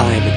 I am a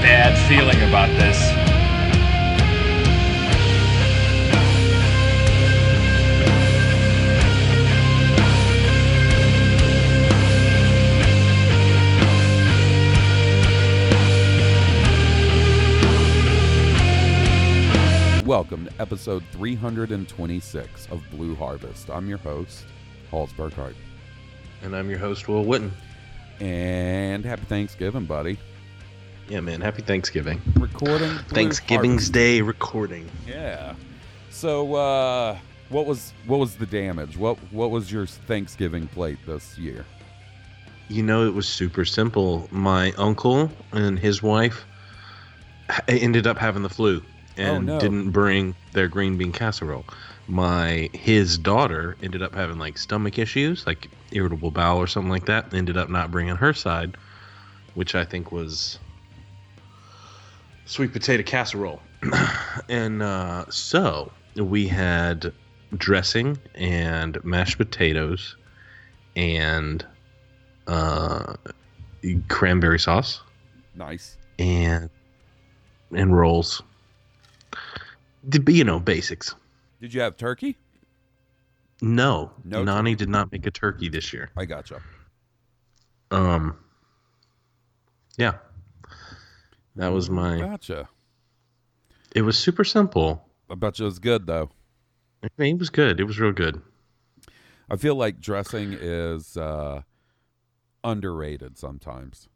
Bad feeling about this. Welcome to episode 326 of Blue Harvest. I'm your host, Halls Burkhardt. And I'm your host, Will Whitten. And happy Thanksgiving, buddy. Yeah, man. Happy Thanksgiving. Recording. Thanksgiving's Day recording. Yeah. So, what was the damage? What was your Thanksgiving plate this year? You know, it was super simple. My uncle and his wife ended up having the flu and didn't bring their green bean casserole. His daughter ended up having like stomach issues, like irritable bowel or something like that. Ended up not bringing her side, which I think was sweet potato casserole. And so we had dressing and mashed potatoes and cranberry sauce. Nice. And rolls. You know, basics. Did you have turkey? No. Nani did not make a turkey this year. I gotcha. Yeah. That was my... Gotcha. It was super simple. I bet you it was good, though. I mean, it was good. It was real good. I feel like dressing is underrated sometimes.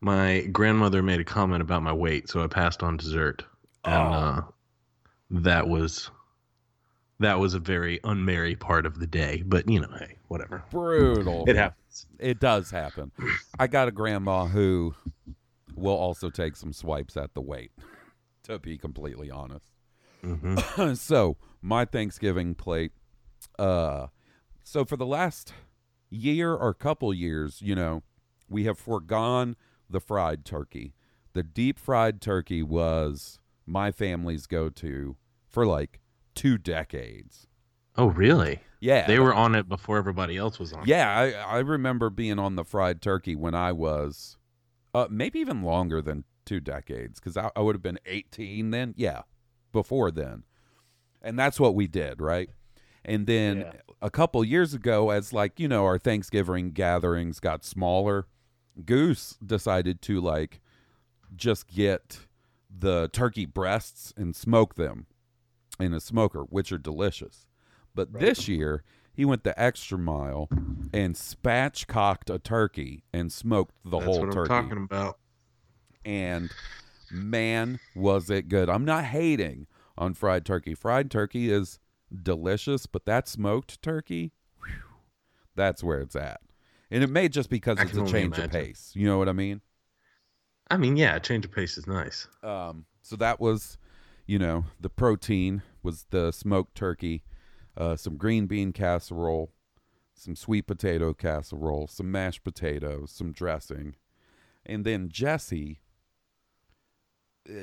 My grandmother made a comment about my weight, so I passed on dessert. Oh. And that was a very unmerry part of the day. But, you know, hey, whatever. Brutal. It happens. It does happen. I got a grandma who... We'll also take some swipes at the weight, to be completely honest. Mm-hmm. So my Thanksgiving plate. So for the last year or couple years, you know, we have forgone the fried turkey. The deep fried turkey was my family's go-to for like 2 decades. Oh, really? Yeah. They were on it before everybody else was on it. Yeah, I remember being on the fried turkey when I was... maybe even longer than 2 decades, because I would have been 18 then. Yeah, before then. And that's what we did, right? And then a couple years ago, as like, you know, our Thanksgiving gatherings got smaller, Goose decided to like just get the turkey breasts and smoke them in a smoker, which are delicious. But this year, he went the extra mile and spatchcocked a turkey and smoked the whole turkey. That's what I'm talking about. And man, was it good. I'm not hating on fried turkey. Fried turkey is delicious, but that smoked turkey, whew, that's where it's at. And it may just because it's a change of pace. You know what I mean? I mean, yeah, a change of pace is nice. So that was, you know, the protein was the smoked turkey, some green bean casserole, some sweet potato casserole, some mashed potatoes, some dressing. And then Jessie,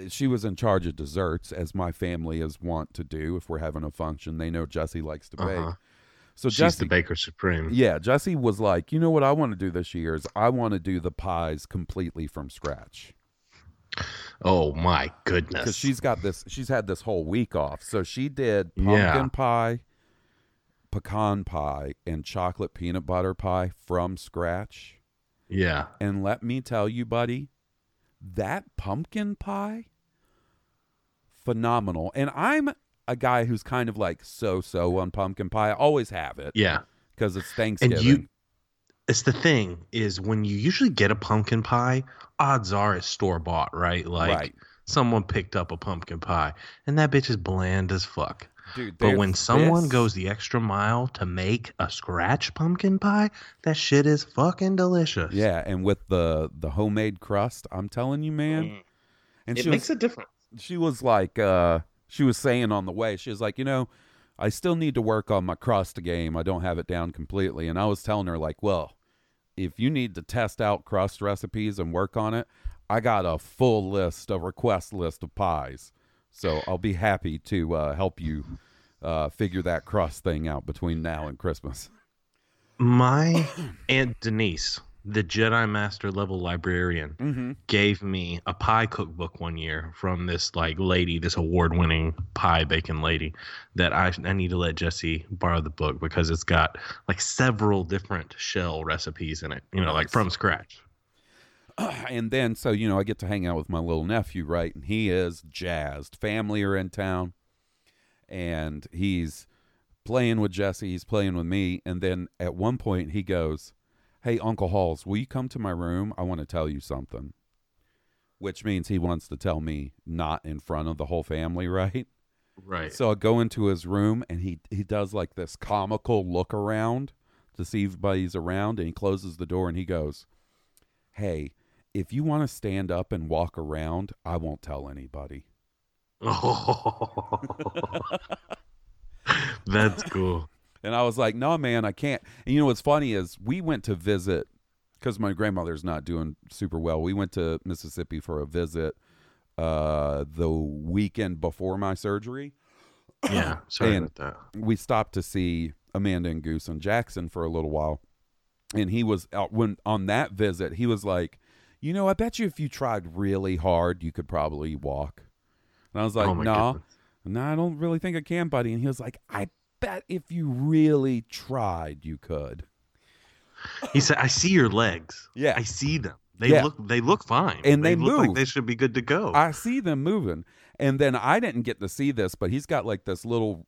she was in charge of desserts, as my family is wont to do if we're having a function. They know Jessie likes to bake. So she's Jessie, the baker supreme. Yeah, Jessie was like, you know what I want to do this year is I want to do the pies completely from scratch. Oh my goodness! Because she's had this whole week off, so she did pumpkin pie, pecan pie, and chocolate peanut butter pie from scratch. Yeah, and let me tell you, buddy, that pumpkin pie, phenomenal. And I'm a guy who's kind of like so on pumpkin pie. I always have it. Yeah, because it's Thanksgiving. And it's the thing is when you usually get a pumpkin pie, odds are it's store-bought, right? Like someone picked up a pumpkin pie and that bitch is bland as fuck. Dude, but when someone goes the extra mile to make a scratch pumpkin pie, that shit is fucking delicious. Yeah, and with the homemade crust, I'm telling you, man. And it makes a difference. She was like, she was saying on the way, she was like, you know, I still need to work on my crust game. I don't have it down completely. And I was telling her, like, well, if you need to test out crust recipes and work on it, I got a full list, a request list of pies. So I'll be happy to help you figure that crust thing out between now and Christmas. My Aunt Denise, the Jedi Master level librarian, gave me a pie cookbook one year from this like lady, this award-winning pie baking lady, that I need to let Jessie borrow the book because it's got like several different shell recipes in it, you know, like from scratch. And then, so, you know, I get to hang out with my little nephew, right? And he is jazzed. Family are in town and he's playing with Jessie. He's playing with me. And then at one point he goes, hey, Uncle Halls, will you come to my room? I want to tell you something. Which means he wants to tell me not in front of the whole family, right? Right. So I go into his room, and he does like this comical look around to see if anybody's around, and he closes the door, and he goes, hey, if you want to stand up and walk around, I won't tell anybody. Oh, that's cool. And I was like, no, man, I can't. And you know what's funny is we went to visit, because my grandmother's not doing super well, we went to Mississippi for a visit the weekend before my surgery. Yeah, sorry about that. We stopped to see Amanda and Goose and Jackson for a little while. And he was out when on that visit, he was like, you know, I bet you if you tried really hard, you could probably walk. And I was like, no, I don't really think I can, buddy. And he was like, I bet if you really tried, you could. He said, I see your legs. Yeah, I see them. They look fine, and they look move. Like they should be good to go. I see them moving. And then I didn't get to see this, but he's got like this little,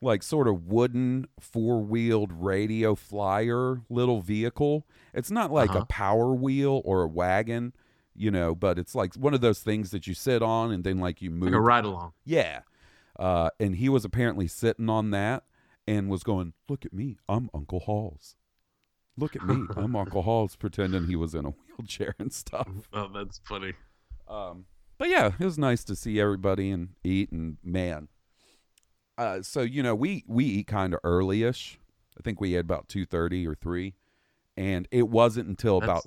like sort of wooden four-wheeled radio flyer little vehicle. It's not like a power wheel or a wagon, you know, but it's like one of those things that you sit on and then like you move. Like a ride-along. Yeah. And he was apparently sitting on that and was going, look at me, I'm Uncle Halls. Look at me, I'm Uncle Halls, pretending he was in a wheelchair and stuff. Oh, that's funny. But yeah, it was nice to see everybody and eat, and man. So, you know, we eat kind of early-ish. I think we had about 2:30 or 3. And it wasn't until about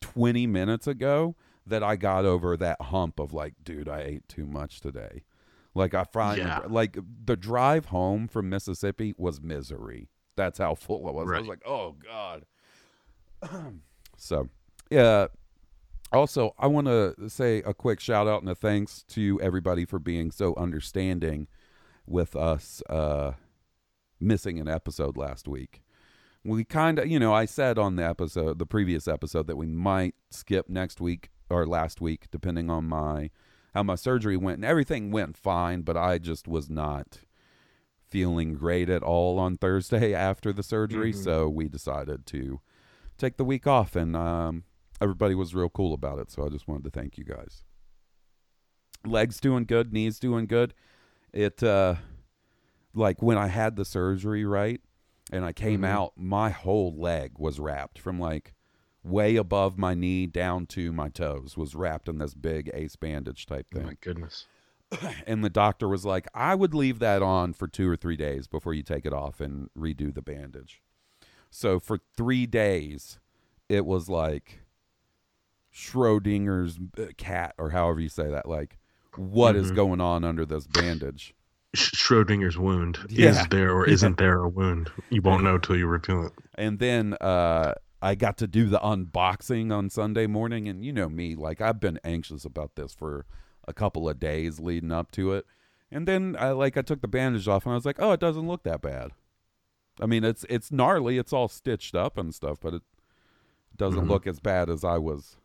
20 minutes ago that I got over that hump of like, dude, I ate too much today. Like like the drive home from Mississippi was misery. That's how full I was. Right. I was like, oh God. So yeah. Also, I want to say a quick shout out and a thanks to everybody for being so understanding with us missing an episode last week. We kind of, you know, I said on the previous episode that we might skip next week or last week, depending on how my surgery went, and everything went fine, but I just was not feeling great at all on Thursday after the surgery. So we decided to take the week off, and everybody was real cool about it. So I just wanted to thank you guys. Legs doing good, knees doing good. It, like when I had the surgery, right, and I came out, my whole leg was wrapped from like way above my knee down to my toes, was wrapped in this big ace bandage type thing. Oh my goodness. And the doctor was like, I would leave that on for 2 or 3 days before you take it off and redo the bandage. So for 3 days, it was like Schrodinger's cat, or however you say that, like, what is going on under this bandage? Schrodinger's wound. Yeah. Is there or isn't there a wound? You won't know till you reveal it. And then I got to do the unboxing on Sunday morning, and you know me, like I've been anxious about this for a couple of days leading up to it. And then I took the bandage off and I was like, oh, it doesn't look that bad. I mean, it's gnarly, it's all stitched up and stuff, but it doesn't look as bad as I was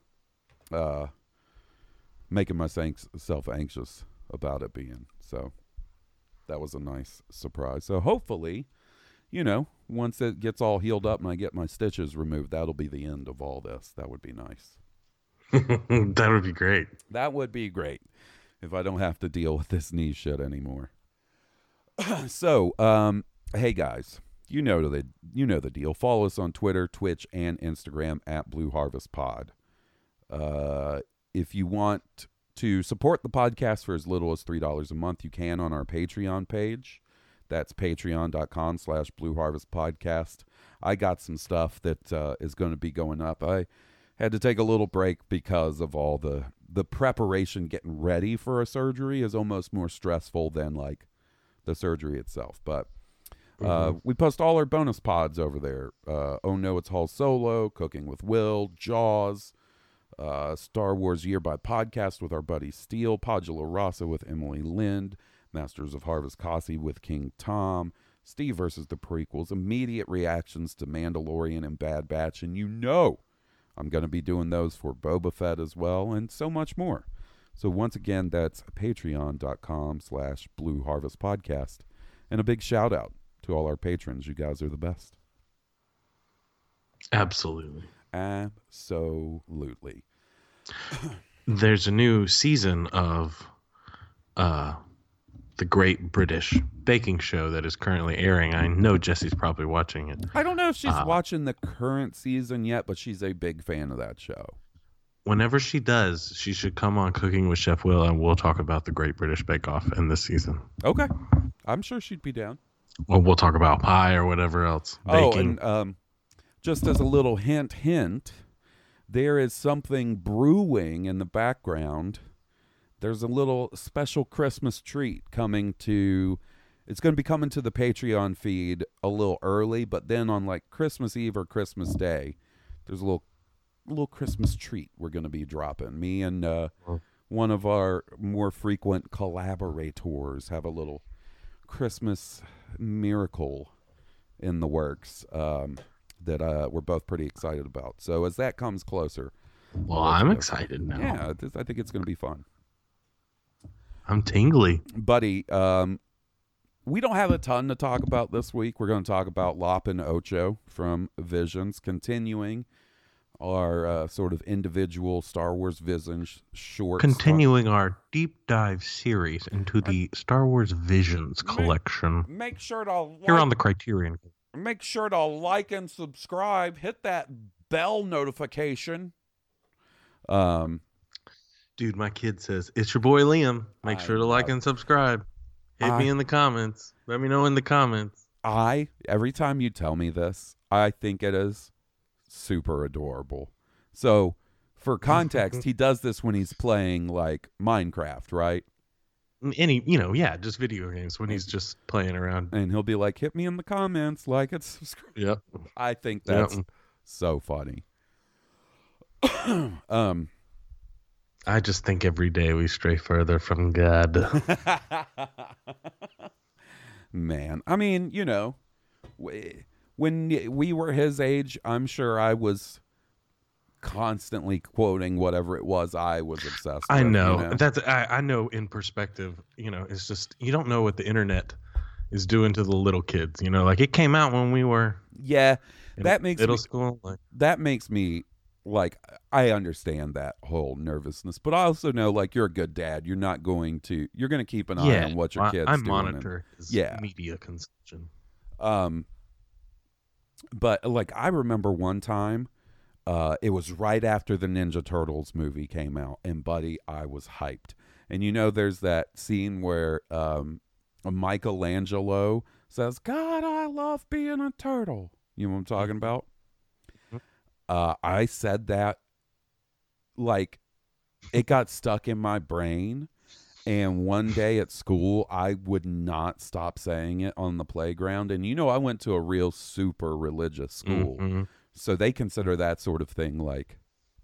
making myself anxious about it being. So that was a nice surprise. So hopefully, you know, once it gets all healed up and I get my stitches removed, that'll be the end of all this. That would be nice. That would be great. That would be great if I don't have to deal with this knee shit anymore. So, hey guys, you know the deal. Follow us on Twitter, Twitch, and Instagram at Blue Harvest Pod. If you want to support the podcast for as little as $3 a month, you can on our Patreon page. That's patreon.com/Blue Harvest Podcast. I got some stuff that is going to be going up. I had to take a little break because of all the preparation. Getting ready for a surgery is almost more stressful than like the surgery itself. But we post all our bonus pods over there. Oh No, It's Hall Solo, Cooking with Will, Jaws, Star Wars Year by Podcast with our buddy Steele, Podula Rasa with Emily Lind, Masters of Harvest Kasi with King Tom, Steve versus the Prequels, immediate reactions to Mandalorian and Bad Batch, and you know I'm going to be doing those for Boba Fett as well, and so much more. So once again, that's patreon.com/Blue Harvest Podcast, and a big shout out to all our patrons. You guys are the best. Absolutely. There's a new season of the Great British Baking Show that is currently airing. I know Jessie's probably watching it. I don't know if she's watching the current season yet, but she's a big fan of that show. Whenever she does, she should come on Cooking with Chef Will, and we'll talk about the Great British Bake Off in this season. Okay. I'm sure she'd be down. Well, we'll talk about pie or whatever else. Baking. Oh, and just as a little hint, there is something brewing in the background. There's a little special Christmas treat it's going to be coming to the Patreon feed a little early, but then on like Christmas Eve or Christmas Day, there's a little Christmas treat we're going to be dropping. Me and one of our more frequent collaborators have a little Christmas miracle in the works that we're both pretty excited about. So as that comes closer. Well, I'm excited now. Yeah, I think it's going to be fun. I'm tingly. Buddy, we don't have a ton to talk about this week. We're going to talk about Lop and Ocho from Visions, continuing our sort of individual Star Wars Visions shorts. Continuing our deep dive series into the Star Wars Visions collection. Make sure to like, here on the Criterion. Make sure to like and subscribe. Hit that bell notification. Dude, my kid says, it's your boy Liam. Make sure to like and subscribe. Hit me in the comments. Let me know in the comments. Every time you tell me this, I think it is super adorable. So, for context, he does this when he's playing, like, Minecraft, right? Just video games when he's just playing around. And he'll be like, hit me in the comments, like and subscribe. Yep. I think that's so funny. I just think every day we stray further from God. Man, I mean, you know, when we were his age, I'm sure I was constantly quoting whatever it was I was obsessed with. I know. You know? That's I know in perspective, you know, it's just you don't know what the internet is doing to the little kids, you know, like it came out when we were in middle school. Like, that makes me like, I understand that whole nervousness, but I also know, like, you're a good dad. You're going to keep an eye on what your kids do. I monitor his media consumption. But, like, I remember one time, it was right after the Ninja Turtles movie came out, and, buddy, I was hyped. And, you know, there's that scene where Michelangelo says, God, I love being a turtle. You know what I'm talking about? I said that, like, it got stuck in my brain, and one day at school, I would not stop saying it on the playground. And, you know, I went to a real super religious school. Mm-hmm. So they consider that sort of thing like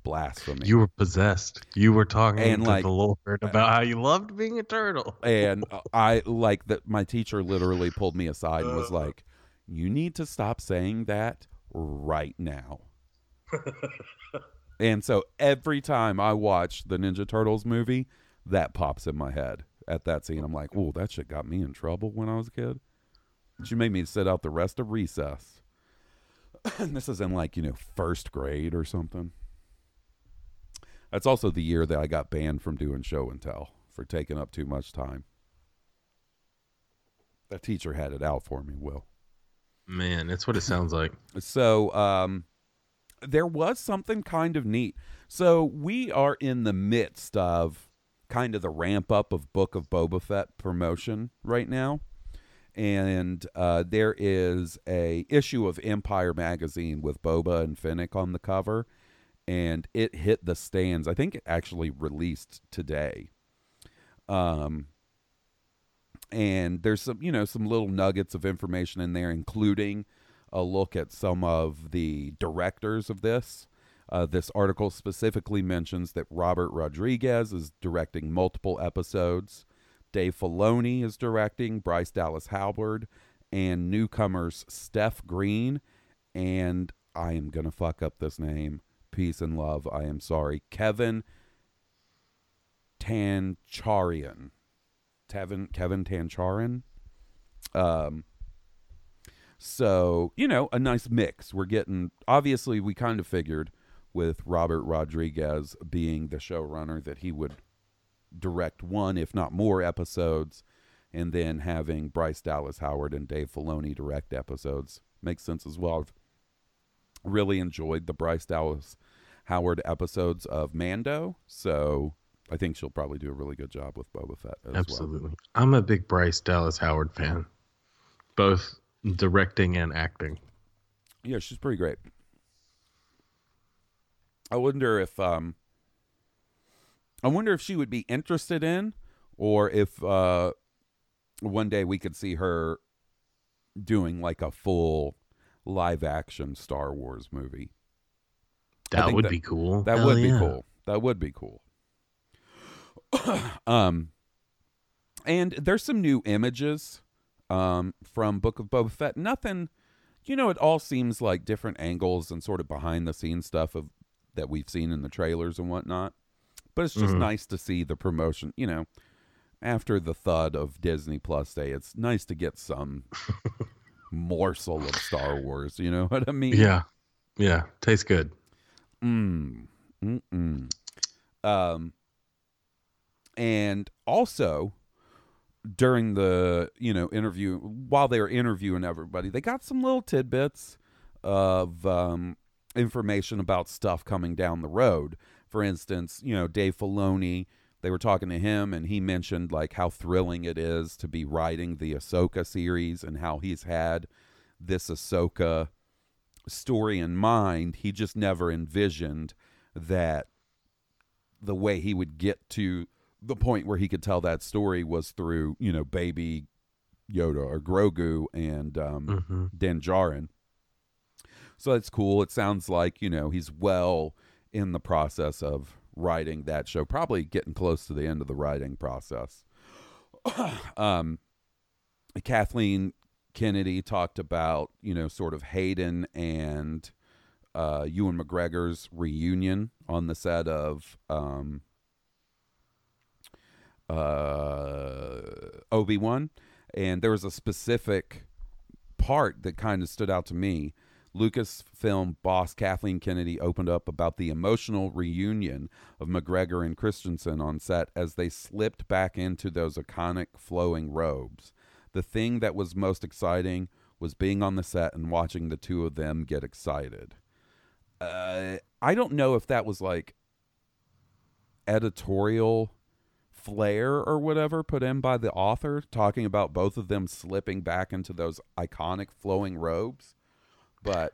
blasphemy. You were possessed. You were talking and to like, the Lord about how you loved being a turtle. And I like that my teacher literally pulled me aside and was like, you need to stop saying that right now. And so every time I watch the Ninja Turtles movie, that pops in my head at that scene. I'm like, oh, that shit got me in trouble when I was a kid. She made me sit out the rest of recess. And this is in like, you know, first grade or something. That's also the year that I got banned from doing show and tell for taking up too much time. That teacher had it out for me, Will. Man, that's what it sounds like. So there was something kind of neat. So we are in the midst of kind of the ramp up of Book of Boba Fett promotion right now. And there is a issue of Empire magazine with Boba and Fennec on the cover. And it hit the stands. I think it actually released today. And there's some, you know, some little nuggets of information in there, including a look at some of the directors of this. This article specifically mentions that Robert Rodriguez is directing multiple episodes. Dave Filoni is directing, Bryce Dallas Howard, and newcomers Steph Green. And I am going to fuck up this name. Peace and love. I am sorry. Kevin Tancharian. Kevin Tancharian. So, you know, a nice mix. We're getting, obviously, we kind of figured with Robert Rodriguez being the showrunner that he would direct one, if not more, episodes, and then having Bryce Dallas Howard and Dave Filoni direct episodes. Makes sense as well. I've really enjoyed the Bryce Dallas Howard episodes of Mando, so I think she'll probably do a really good job with Boba Fett as Absolutely. Well. I'm a big Bryce Dallas Howard fan, both directing and acting. Yeah, she's pretty great. I wonder if she would be interested in, or if one day we could see her doing like a full live action Star Wars movie. That would be cool. That would be cool. That would be cool. And there's some new images from Book of Boba Fett. Nothing, you know, it all seems like different angles and sort of behind the scenes stuff of that we've seen in the trailers and whatnot. But it's just nice to see the promotion, you know, after the thud of Disney Plus Day, it's nice to get some morsel of Star Wars, you know what I mean? Yeah. Yeah. Tastes good. And also during the, you know, interview, while they were interviewing everybody, they got some little tidbits of information about stuff coming down the road. For instance, you know, Dave Filoni, they were talking to him and he mentioned like how thrilling it is to be writing the Ahsoka series and how he's had this Ahsoka story in mind. He just never envisioned that the way he would get to the point where he could tell that story was through, you know, baby Yoda or Grogu and Din Djarin. So that's cool. It sounds like, you know, he's well in the process of writing that show, probably getting close to the end of the writing process. Kathleen Kennedy talked about, you know, sort of Hayden and Ewan McGregor's reunion on the set of Obi-Wan. And there was a specific part that kind of stood out to me. Lucasfilm boss Kathleen Kennedy opened up about the emotional reunion of McGregor and Christensen on set as they slipped back into those iconic flowing robes. The thing that was most exciting was being on the set and watching the two of them get excited. I don't know if that was like editorial flair or whatever put in by the author, talking about both of them slipping back into those iconic flowing robes. But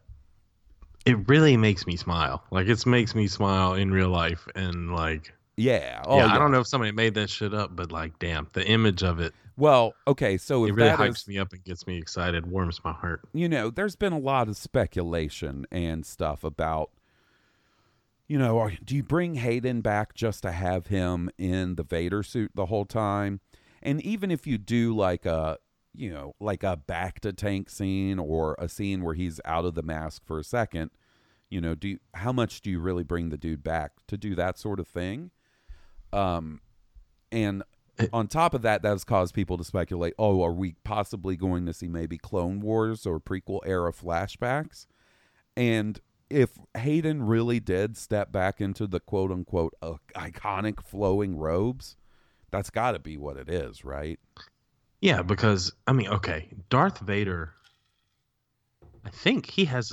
it really makes me smile. Like, it makes me smile in real life. And, like, yeah. I don't know if somebody made that shit up, but, like, damn, the image of it Well, okay, so if it really hypes me up and gets me excited, warms my heart. You know, there's been a lot of speculation and stuff about, you know, do you bring Hayden back just to have him in the Vader suit the whole time? And even if you do like a, you know, like a back to tank scene or a scene where he's out of the mask for a second, you know, how much do you really bring the dude back to do that sort of thing? And on top of that, that's caused people to speculate, oh, are we possibly going to see maybe Clone Wars or prequel era flashbacks? And if Hayden really did step back into the quote unquote iconic flowing robes, that's got to be what it is, right? Yeah, because, I mean, okay, Darth Vader, I think he has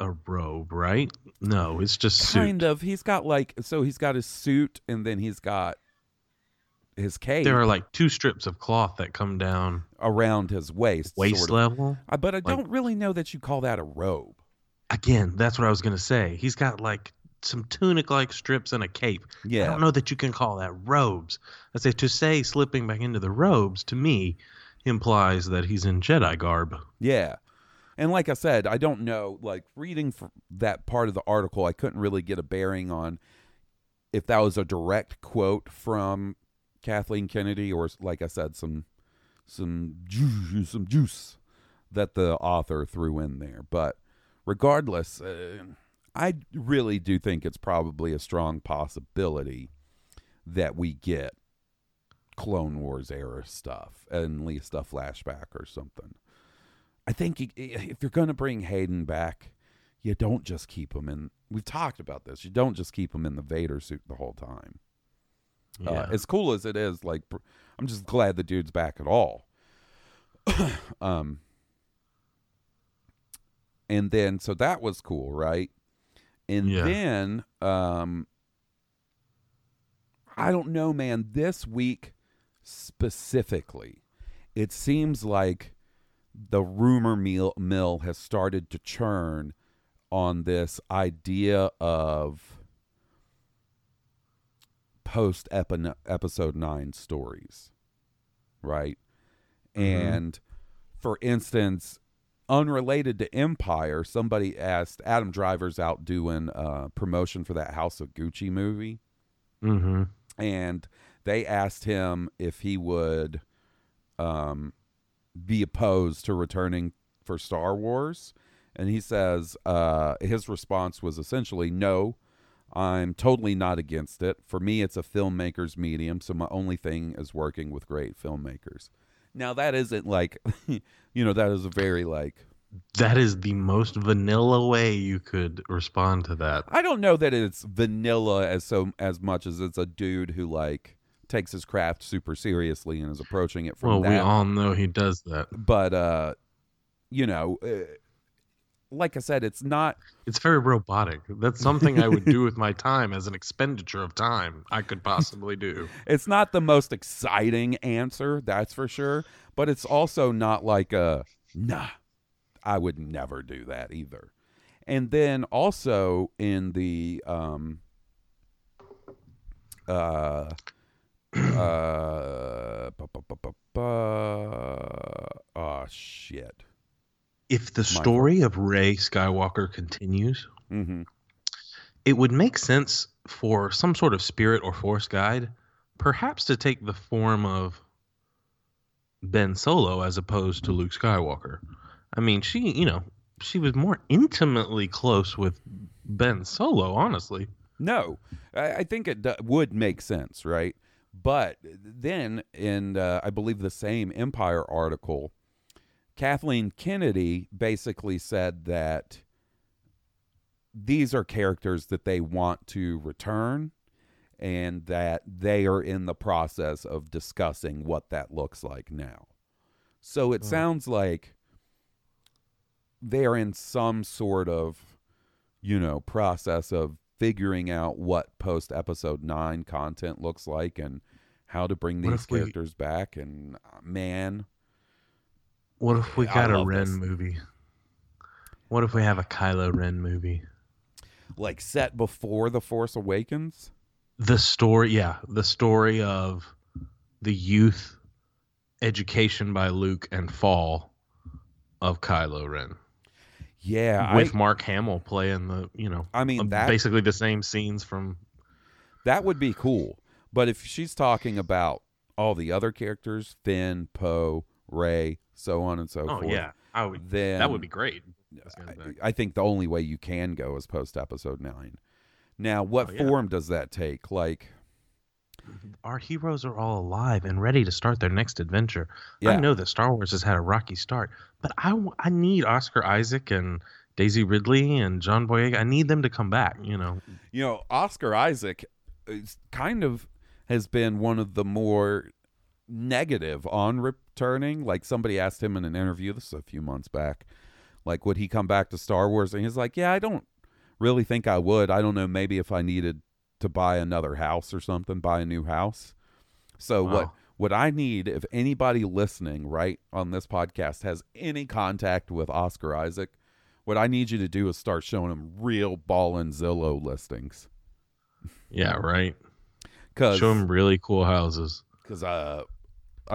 a robe, right? No, it's just kind of. He's got like, so he's got his suit and then he's got his cape. There are like two strips of cloth that come down around his waist sort of level. But I don't really know that you call that a robe. Again, that's what I was going to say. He's got like some tunic-like strips and a cape. Yeah. I don't know that you can call that robes. I say to say slipping back into the robes, to me, implies that he's in Jedi garb. Yeah. And like I said, I don't know, like reading that part of the article, I couldn't really get a bearing on if that was a direct quote from Kathleen Kennedy or, like I said, some juice that the author threw in there. But regardless, I really do think it's probably a strong possibility that we get Clone Wars era stuff, at least a flashback or something. I think if you're going to bring Hayden back, you don't just keep him in. We've talked about this. You don't just keep him in the Vader suit the whole time. Yeah. As cool as it is, like, I'm just glad the dude's back at all. And then, so that was cool, right? And then, I don't know, man, this week specifically, it seems like the rumor mill has started to churn on this idea of post-episode 9 stories, right? Mm-hmm. And, for instance, unrelated to Empire, somebody asked, Adam Driver's out doing promotion for that House of Gucci movie. Mm-hmm. And they asked him if he would be opposed to returning for Star Wars. And he says his response was essentially, no, I'm totally not against it. For me, it's a filmmaker's medium, so my only thing is working with great filmmakers. Now, that isn't like, you know, that is a very like... That is the most vanilla way you could respond to that. I don't know that it's vanilla as much as it's a dude who like takes his craft super seriously and is approaching it from that. Well, we all know he does that. But, you know, like I said, it's not... It's very robotic. That's something I would do with my time as an expenditure of time I could possibly do. It's not the most exciting answer, that's for sure. But it's also not like a, nah, I would never do that either. And then also in the oh shit. If the story of Rey Skywalker continues, mm-hmm. it would make sense for some sort of spirit or force guide, perhaps to take the form of Ben Solo as opposed to Luke Skywalker. I mean, she was more intimately close with Ben Solo, honestly. No, I think it would make sense, right? But then in, I believe, the same Empire article, Kathleen Kennedy basically said that these are characters that they want to return and that they are in the process of discussing what that looks like now. So it sounds like they're in some sort of, you know, process of figuring out what post-episode 9 content looks like and how to bring these characters back. And, man... What if we got a Ren movie? What if we have a Kylo Ren movie? Like set before The Force Awakens? The story of the youth education by Luke and fall of Kylo Ren. Yeah, with Mark Hamill playing the, you know, I mean, that, basically the same scenes from. That would be cool. But if she's talking about all the other characters, Finn, Poe, Rey, so on and so forth. Oh yeah, I would. Then that would be great. I think the only way you can go is post episode 9. Now, what form does that take? Like, our heroes are all alive and ready to start their next adventure. Yeah. I know that Star Wars has had a rocky start, but I need Oscar Isaac and Daisy Ridley and John Boyega. I need them to come back, you know. You know, Oscar Isaac is kind of has been one of the more negative on returning. Like, somebody asked him in an interview, this is a few months back, like, would he come back to Star Wars? And he's like, yeah, I don't really think I would. I don't know, maybe if I needed to buy another house or something, buy a new house. So wow. What I need, if anybody listening right on this podcast has any contact with Oscar Isaac, what I need you to do is start showing him real ballin' Zillow listings. Yeah, right. Show him really cool houses. Because I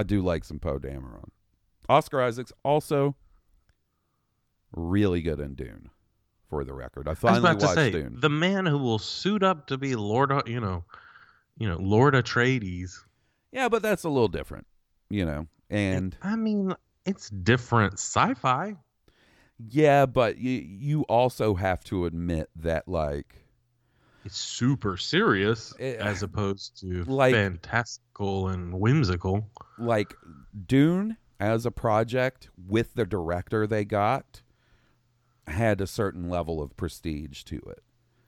do like some Poe Dameron. Oscar Isaac's also really good in Dune. For the record, I finally watched Dune. The man who will suit up to be Lord, Lord Atreides. Yeah, but that's a little different, you know. And I mean, it's different sci-fi. Yeah, but you also have to admit that, like, it's super serious as opposed to, like, fantastical and whimsical. Like, Dune as a project with the director they got had a certain level of prestige to it.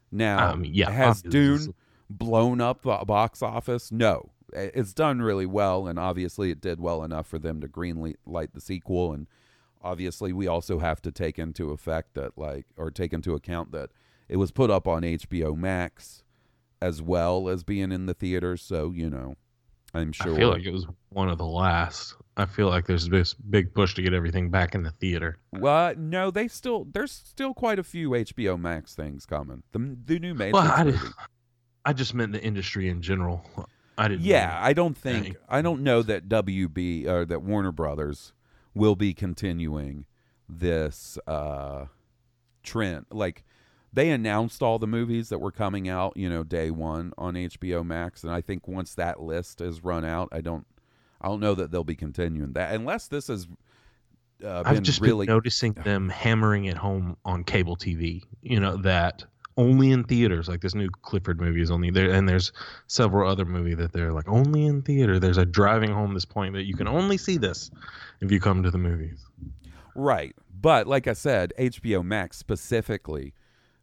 Now, has obviously Dune blown up the box office? No. It's done really well, and obviously it did well enough for them to greenlight the sequel, and obviously we also have to take into account that it was put up on HBO Max as well as being in the theaters, so, you know, I'm sure. I feel like it was one of the last. I feel like there's this big push to get everything back in the theater. Well, no, there's still quite a few HBO Max things coming. The new Matrix. Well, I just meant the industry in general. I didn't. Yeah, I don't know that WB or that Warner Brothers will be continuing this trend. Like, they announced all the movies that were coming out, you know, day one on HBO Max, and I think once that list is run out, I don't know that they'll be continuing that unless this has been noticing them hammering it home on cable TV, you know, that only in theaters, like this new Clifford movie is only there. And there's several other movies that they're like only in theater. There's a driving home this point that you can only see this if you come to the movies. Right. But like I said, HBO Max specifically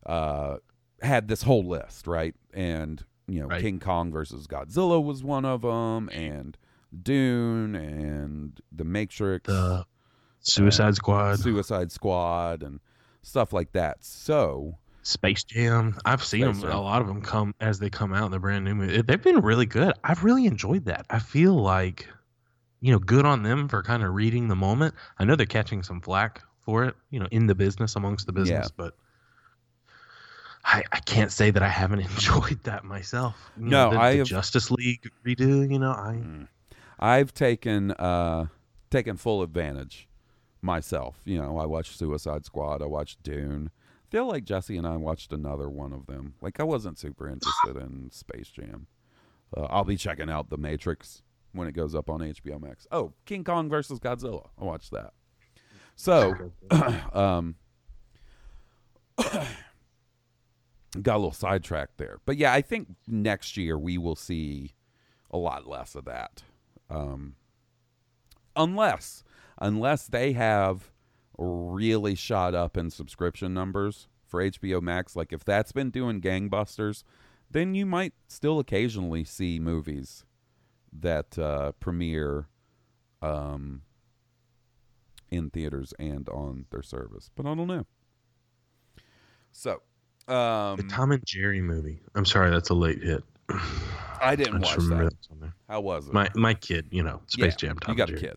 had this whole list. Right. And, you know, right. King Kong versus Godzilla was one of them. And Dune and The Matrix, the Suicide Squad and stuff like that. So Space Jam, I've seen them. A lot of them come as they come out in the brand new movie. They've been really good. I've really enjoyed that. I feel like, you know, good on them for kind of reading the moment. I know they're catching some flack for it, you know, in the business, amongst the business, but I can't say that I haven't enjoyed that myself. You no, know, the Justice League redo, you know, I've taken full advantage myself. You know, I watched Suicide Squad. I watched Dune. I feel like Jessie and I watched another one of them. Like, I wasn't super interested in Space Jam. I'll be checking out The Matrix when it goes up on HBO Max. Oh, King Kong versus Godzilla. I watched that. So, got a little sidetracked there. But yeah, I think next year we will see a lot less of that. Unless they have really shot up in subscription numbers for HBO Max. Like, if that's been doing gangbusters, then you might still occasionally see movies that premiere in theaters and on their service. But I don't know. So, the Tom and Jerry movie. I'm sorry, that's a late hit. I didn't watch that. How was it? My kid, you know, Space Jam. Tom, you got a kid.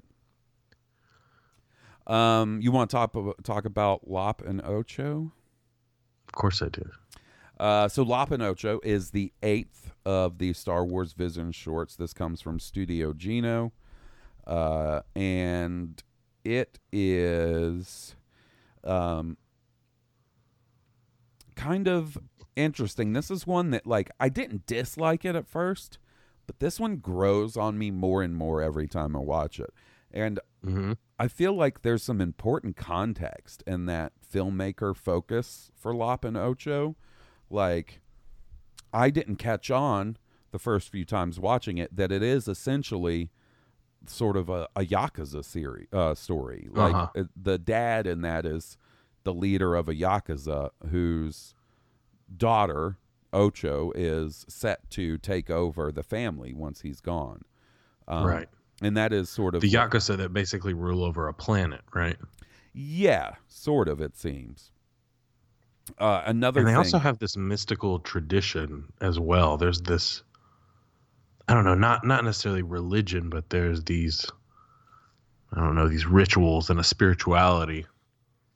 You want to talk about Lop and Ocho? Of course I do. So Lop and Ocho is the 8th of the Star Wars Vision shorts. This comes from Studio Gino. And it is kind of interesting. This is one that, like, I didn't dislike it at first, but this one grows on me more and more every time I watch it. And I feel like there's some important context in that filmmaker focus for Lop and Ocho. Like, I didn't catch on the first few times watching it that it is essentially sort of a Yakuza series, story. Like, the dad in that is the leader of a Yakuza whose daughter, Ocho, is set to take over the family once he's gone. Right. And that is sort of the Yakuza that basically rule over a planet, right? Yeah, sort of, it seems. Another thing, and they also have this mystical tradition as well. There's this, I don't know, not necessarily religion, but there's these, I don't know, these rituals and a spirituality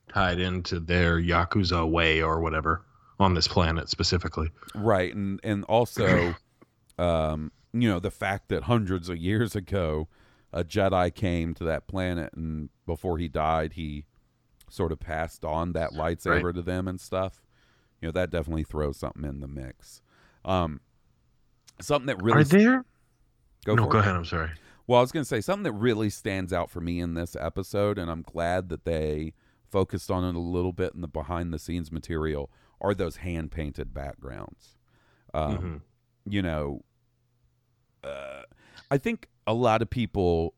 tied into their Yakuza way or whatever on this planet specifically. Right, and also, you know, the fact that hundreds of years ago, a Jedi came to that planet, and before he died, he sort of passed on that lightsaber to them and stuff. You know, that definitely throws something in the mix. Something that really... Are there... Go ahead. I'm sorry. Well, I was going to say, something that really stands out for me in this episode, and I'm glad that they focused on it a little bit in the behind-the-scenes material, are those hand-painted backgrounds. You know, I think a lot of people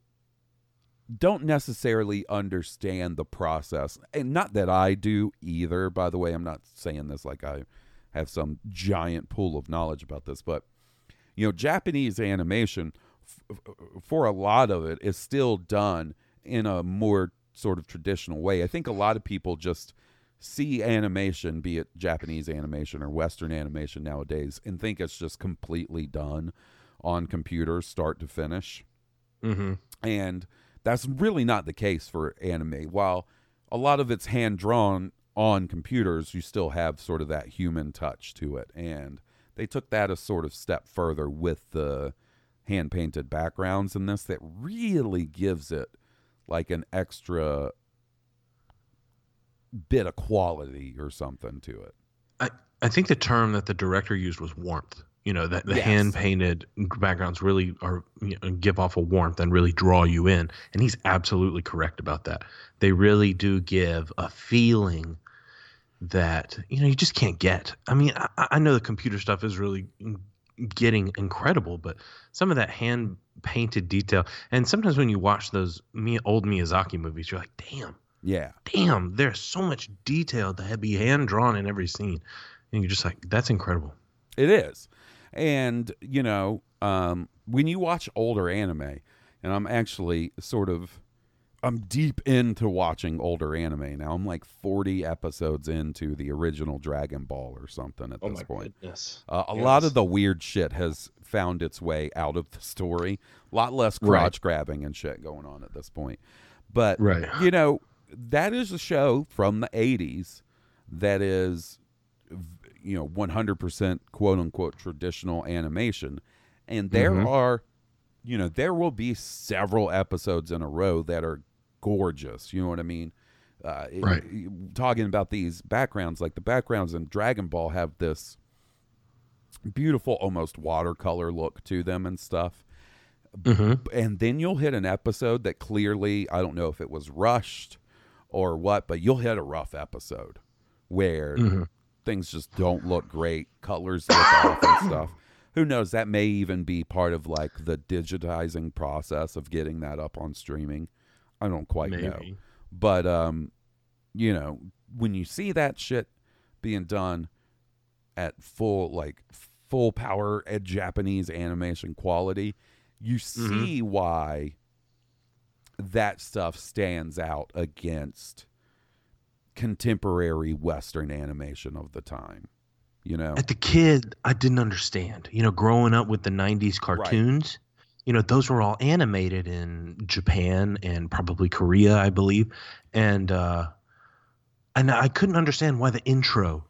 don't necessarily understand the process, and not that I do either, by the way. I'm not saying this like I have some giant pool of knowledge about this, but, you know, Japanese animation for a lot of it is still done in a more sort of traditional way. I think a lot of people just see animation, be it Japanese animation or Western animation nowadays, and think it's just completely done on computers start to finish. And that's really not the case for anime. While a lot of it's hand-drawn on computers, you still have sort of that human touch to it. And they took that a sort of step further with the hand-painted backgrounds in this that really gives it like an extra bit of quality or something to it. I think the term that the director used was warmth. You know, that the hand-painted backgrounds really are, you know, give off a warmth and really draw you in. And he's absolutely correct about that. They really do give a feeling that, you know, you just can't get. I mean, I know the computer stuff is really getting incredible, but some of that hand-painted detail. And sometimes when you watch those old Miyazaki movies, you're like, damn. Yeah. Damn, there's so much detail that had to be hand-drawn in every scene. And you're just like, that's incredible. It is. And, you know, when you watch older anime, and I'm actually sort of, I'm deep into watching older anime now. I'm like 40 episodes into the original Dragon Ball or something at this point. A lot of the weird shit has found its way out of the story. A lot less crotch grabbing and shit going on at this point. But, you know, that is a show from the 80s that is, you know, 100% quote unquote traditional animation. And there are, you know, there will be several episodes in a row that are gorgeous. You know what I mean? Talking about these backgrounds, like the backgrounds in Dragon Ball have this beautiful, almost watercolor look to them and stuff. And then you'll hit an episode that clearly, I don't know if it was rushed or what, but you'll hit a rough episode where things just don't look great. Colors look off and stuff. Who knows? That may even be part of like the digitizing process of getting that up on streaming. I don't quite know. But, you know, when you see that shit being done at full, like full power at Japanese animation quality, you see why that stuff stands out against contemporary Western animation of the time. You know, at the kid, I didn't understand, you know, growing up with the 90s cartoons, you know, those were all animated in Japan and probably Korea, I believe. And I couldn't understand why the intro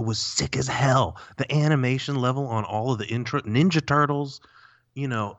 was sick as hell. The animation level on all of the intro Ninja Turtles, you know,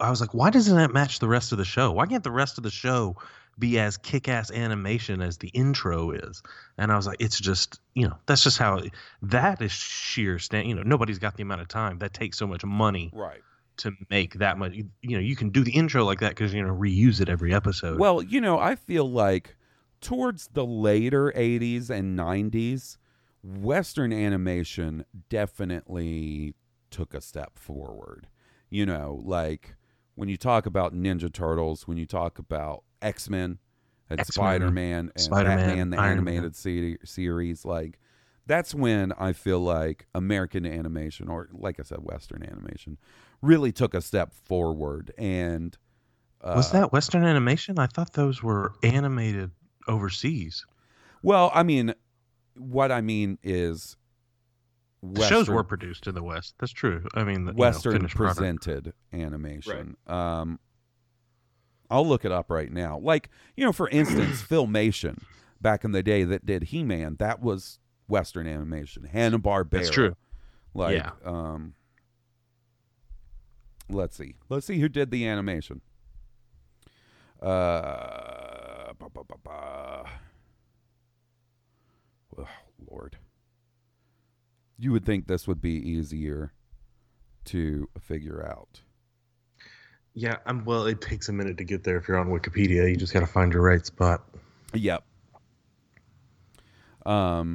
I was like, why doesn't that match the rest of the show? Why can't the rest of the show be as kick-ass animation as the intro is? And I was like, it's just, you know, that's just how that is sheer stand. You know, nobody's got the amount of time that takes so much money, right, to make that much. You know, you can do the intro like that because you're gonna reuse it every episode. Well, you know, I feel like towards the later 80s and 90s, Western animation definitely took a step forward. You know, like when you talk about Ninja Turtles, when you talk about X-Men and Spider-Man and Batman, the animated series, like that's when I feel like American animation, or like I said, Western animation, really took a step forward. And was that Western animation? I thought those were animated overseas. Well, I mean, what I mean is Western, shows were produced in the West. That's true. I mean, the, Western, you know, presented product. Animation. Right. I'll look it up right now. Like, you know, for instance, Filmation back in the day that did He-Man, that was Western animation. Hanna-Barbera. That's true. Like, yeah. Let's see. Let's see who did the animation. Oh, Lord. You would think this would be easier to figure out. Yeah, well, it takes a minute to get there if you're on Wikipedia. You just got to find your right spot. Yep. But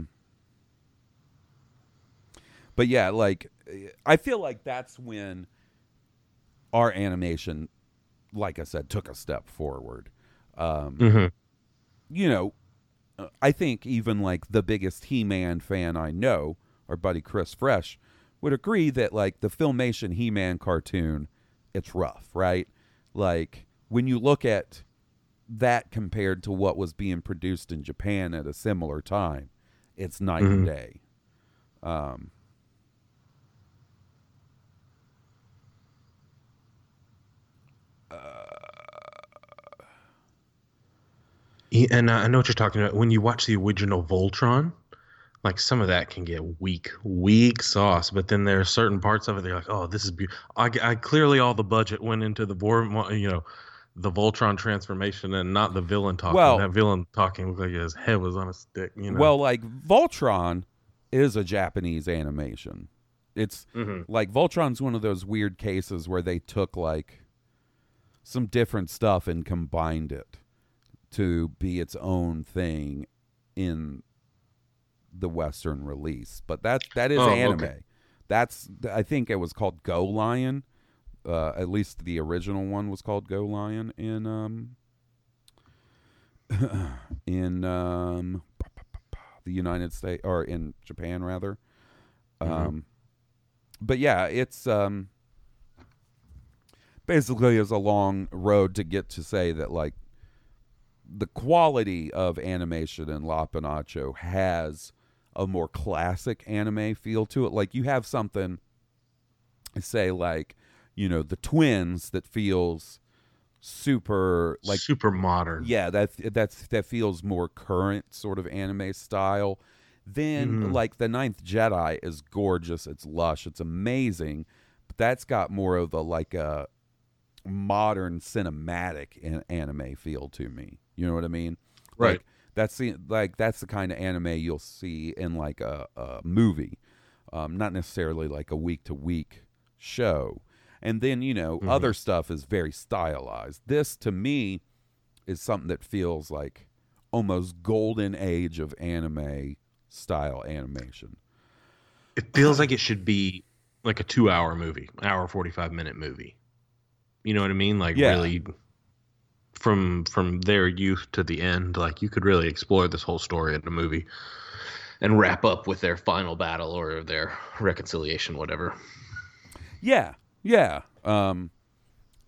yeah, like, I feel like that's when our animation, like I said, took a step forward. You know, I think even like the biggest He-Man fan I know, our buddy Chris Fresh, would agree that like the Filmation He-Man cartoon, it's rough, right? Like when you look at that compared to what was being produced in Japan at a similar time, it's night and day. And I know what you're talking about. When you watch the original Voltron, like some of that can get weak sauce, but then there are certain parts of it they're like, oh, this is beautiful. I clearly all the budget went into the Voltron transformation and not the villain talking. Well, that villain talking looked like his head was on a stick. You know? Well, like Voltron is a Japanese animation. It's like Voltron's one of those weird cases where they took like some different stuff and combined it to be its own thing in the Western release, but that is anime. Okay. That's, I think it was called Go Lion. At least the original one was called Go Lion in the United States, or in Japan rather. But yeah, it's basically is a long road to get to say that like the quality of animation in Lop and Ocho has a more classic anime feel to it. Like you have something, say like, you know, the twins that feels super modern. Yeah. That feels more current sort of anime style. Then like the Ninth Jedi is gorgeous. It's lush. It's amazing. But that's got more of a, like a modern cinematic anime feel to me. You know what I mean? Right. Like, that's the kind of anime you'll see in like a movie, not necessarily like a week-to-week show. And then, you know, other stuff is very stylized. This, to me, is something that feels like almost golden age of anime-style animation. It feels like it should be like a 2-hour movie, an hour 45-minute movie. You know what I mean? Like really... From their youth to the end, like you could really explore this whole story in a movie and wrap up with their final battle or their reconciliation, whatever. Yeah. And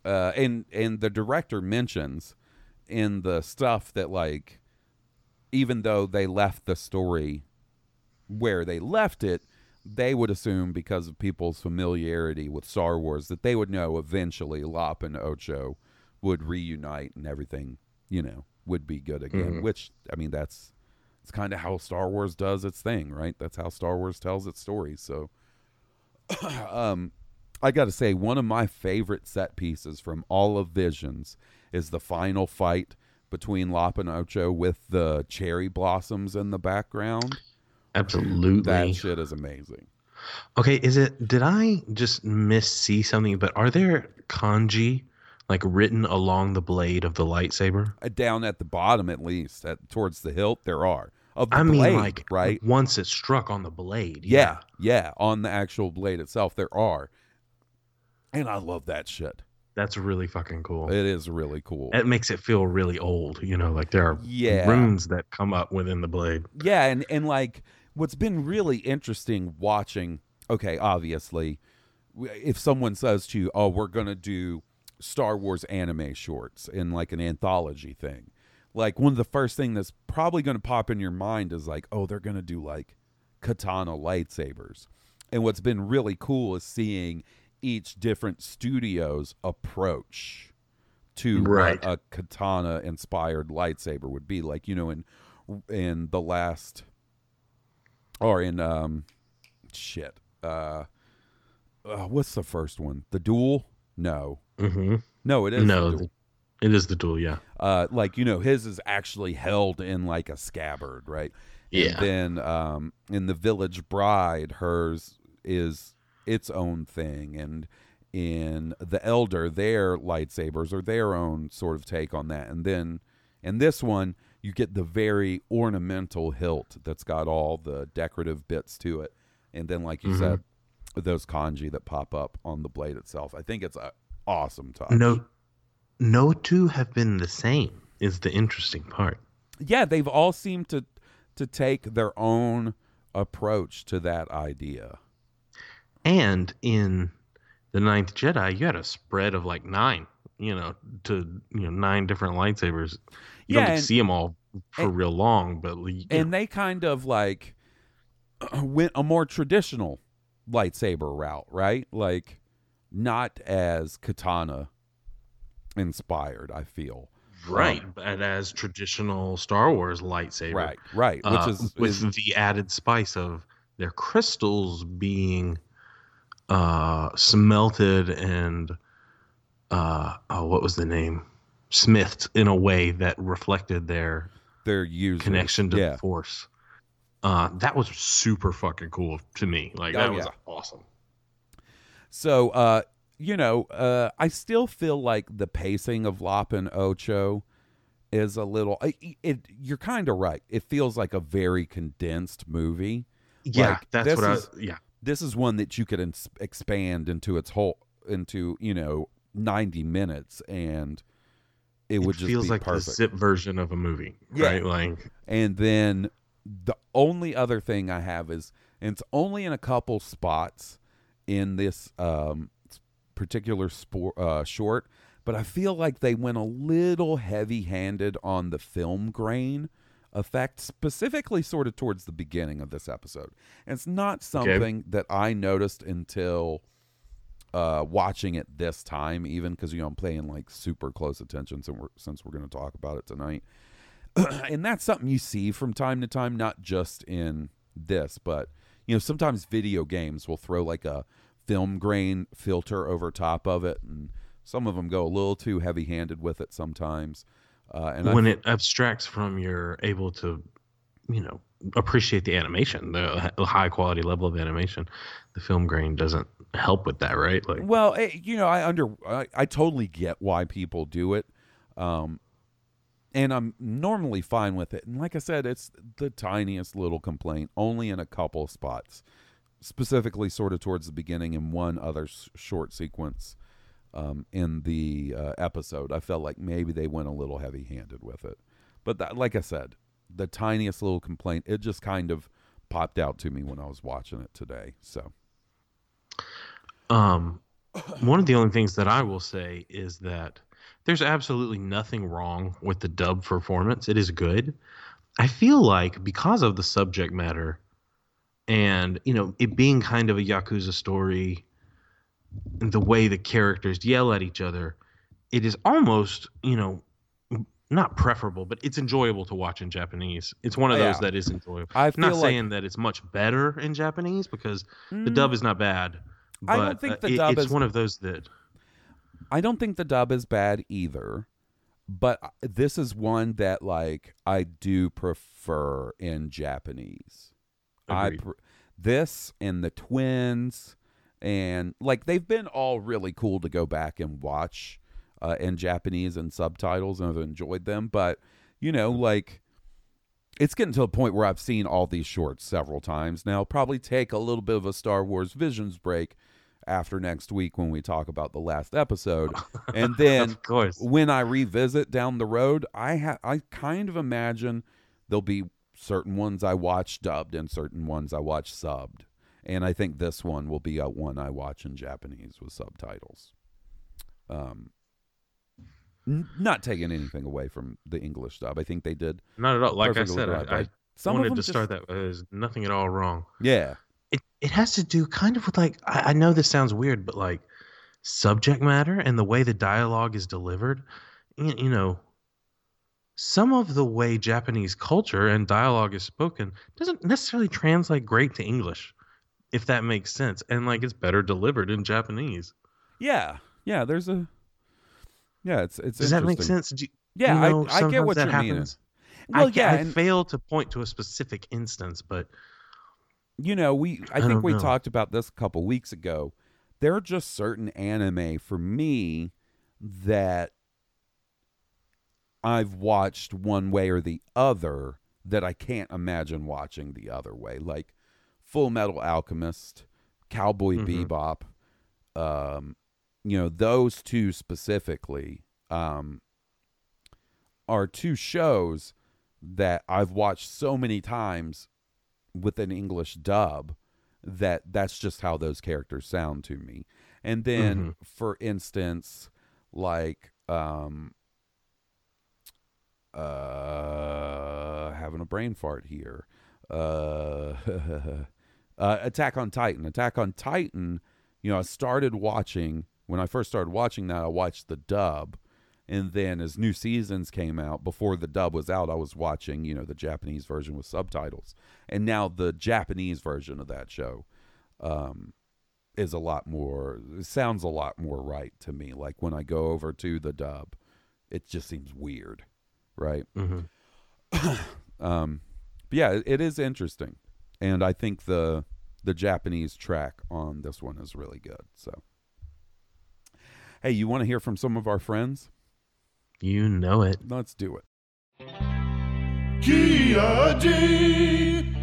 the director mentions in the stuff that like, even though they left the story where they left it, they would assume because of people's familiarity with Star Wars that they would know eventually Lop and Ocho would reunite and everything, you know, would be good again. Which, I mean, it's kind of how Star Wars does its thing, right? That's how Star Wars tells its story. So I got to say, one of my favorite set pieces from all of Visions is the final fight between Lop and Ocho with the cherry blossoms in the background. Absolutely. That shit is amazing. Okay, did I just see something, but are there kanji like written along the blade of the lightsaber? Down at the bottom, at least, towards the hilt, there are. Right? Once it's struck on the blade. Yeah, on the actual blade itself, there are. And I love that shit. That's really fucking cool. It is really cool. It makes it feel really old, like there are runes that come up within the blade. Yeah, and like what's been really interesting watching, okay, obviously, if someone says to you, oh, we're going to do Star Wars anime shorts in like an anthology thing, like one of the first thing that's probably going to pop in your mind is like, oh, they're going to do like katana lightsabers. And what's been really cool is seeing each different studio's approach to what a katana inspired lightsaber would be like, what's the first one? The Duel? No. Mm-hmm. No, it is. No, the Duel. It is the Duel. Yeah. His is actually held in like a scabbard. Right. Yeah. And then, in The Village Bride, hers is its own thing, and in The Elder, their lightsabers are their own sort of take on that. And then in this one, you get the very ornamental hilt that's got all the decorative bits to it, and then, like you mm-hmm. said, those kanji that pop up on the blade itself. I think it's an awesome touch. No two have been the same is the interesting part. Yeah, they've all seemed to take their own approach to that idea. And in The Ninth Jedi, you had a spread of like nine, nine different lightsabers. You don't see them all for real long, but they kind of like went a more traditional lightsaber route, right? Like not as katana inspired, I feel. Right, but as traditional Star Wars lightsaber, right, which is with the added spice of their crystals being smelted and smithed in a way that reflected their connection to the Force. That was super fucking cool to me. Like that was awesome. So I still feel like the pacing of Lop and Ocho is a little. You're kind of right. It feels like a very condensed movie. Yeah, like, that's what I. Yeah. This is one that you could expand into its whole, 90 minutes, and it would just be perfect. It feels like the zip version of a movie, right? Like, and then the only other thing I have is, and it's only in a couple spots in this particular short, but I feel like they went a little heavy-handed on the film grain effect, specifically sort of towards the beginning of this episode. And it's not something that I noticed until watching it this time, even because I'm paying like super close attention since we're going to talk about it tonight. And that's something you see from time to time, not just in this, but sometimes video games will throw like a film grain filter over top of it, and some of them go a little too heavy-handed with it sometimes. It abstracts from, you're able to, appreciate the animation, the high quality level of animation. The film grain doesn't help with that, right? Like, well, I totally get why people do it, and I'm normally fine with it. And like I said, it's the tiniest little complaint, only in a couple spots, specifically sort of towards the beginning and one other short sequence. In the episode, I felt like maybe they went a little heavy-handed with it. But that, like I said, the tiniest little complaint, it just kind of popped out to me when I was watching it today. So, one of the only things that I will say is that there's absolutely nothing wrong with the dub performance. It is good. I feel like because of the subject matter and, it being kind of a Yakuza story, the way the characters yell at each other, it is almost, not preferable, but it's enjoyable to watch in Japanese. It's one of those that is enjoyable. I'm not saying that it's much better in Japanese because the dub is not bad, But I don't think the dub is one of those that. I don't think the dub is bad either, but this is one that like I do prefer in Japanese. Agreed. This and the twins, and like they've been all really cool to go back and watch in Japanese and subtitles, and I've enjoyed them. But you know, like it's getting to the point where I've seen all these shorts several times now. Probably take a little bit of a Star Wars Visions break after next week when we talk about the last episode, and then of course when I revisit down the road, I kind of imagine there'll be certain ones I watch dubbed and certain ones I watch subbed, and I think this one will be a one I watch in Japanese with subtitles. Not taking anything away from the English dub, I think they did not at all. Like I said, I wanted to start that as nothing at all wrong. Yeah. It has to do kind of with like, I know this sounds weird, but like subject matter and the way the dialogue is delivered, you know, some of the way Japanese culture and dialogue is spoken doesn't necessarily translate great to English, if that makes sense. And like, it's better delivered in Japanese. Yeah. Yeah. It's Does that make sense? Yeah. You know, I get what that happens. Well, I fail to point to a specific instance, but you know, I think we talked about this a couple weeks ago. There are just certain anime for me that I've watched one way or the other that I can't imagine watching the other way. Like Full Metal Alchemist, Cowboy Bebop, you know, those two specifically are two shows that I've watched so many times with an English dub that's just how those characters sound to me. And then for instance, like having a brain fart here, Attack on Titan, you know, I started watching when I first started watching that, I watched the dub, and then as new seasons came out, before the dub was out, I was watching, you know, the Japanese version with subtitles. And now the Japanese version of that show is a lot more, it sounds a lot more right to me. Like when I go over to the dub, it just seems weird, right? But yeah, it is interesting. And I think the Japanese track on this one is really good. So, hey, you want to hear from some of our friends? You know it. Let's do it. Kia D.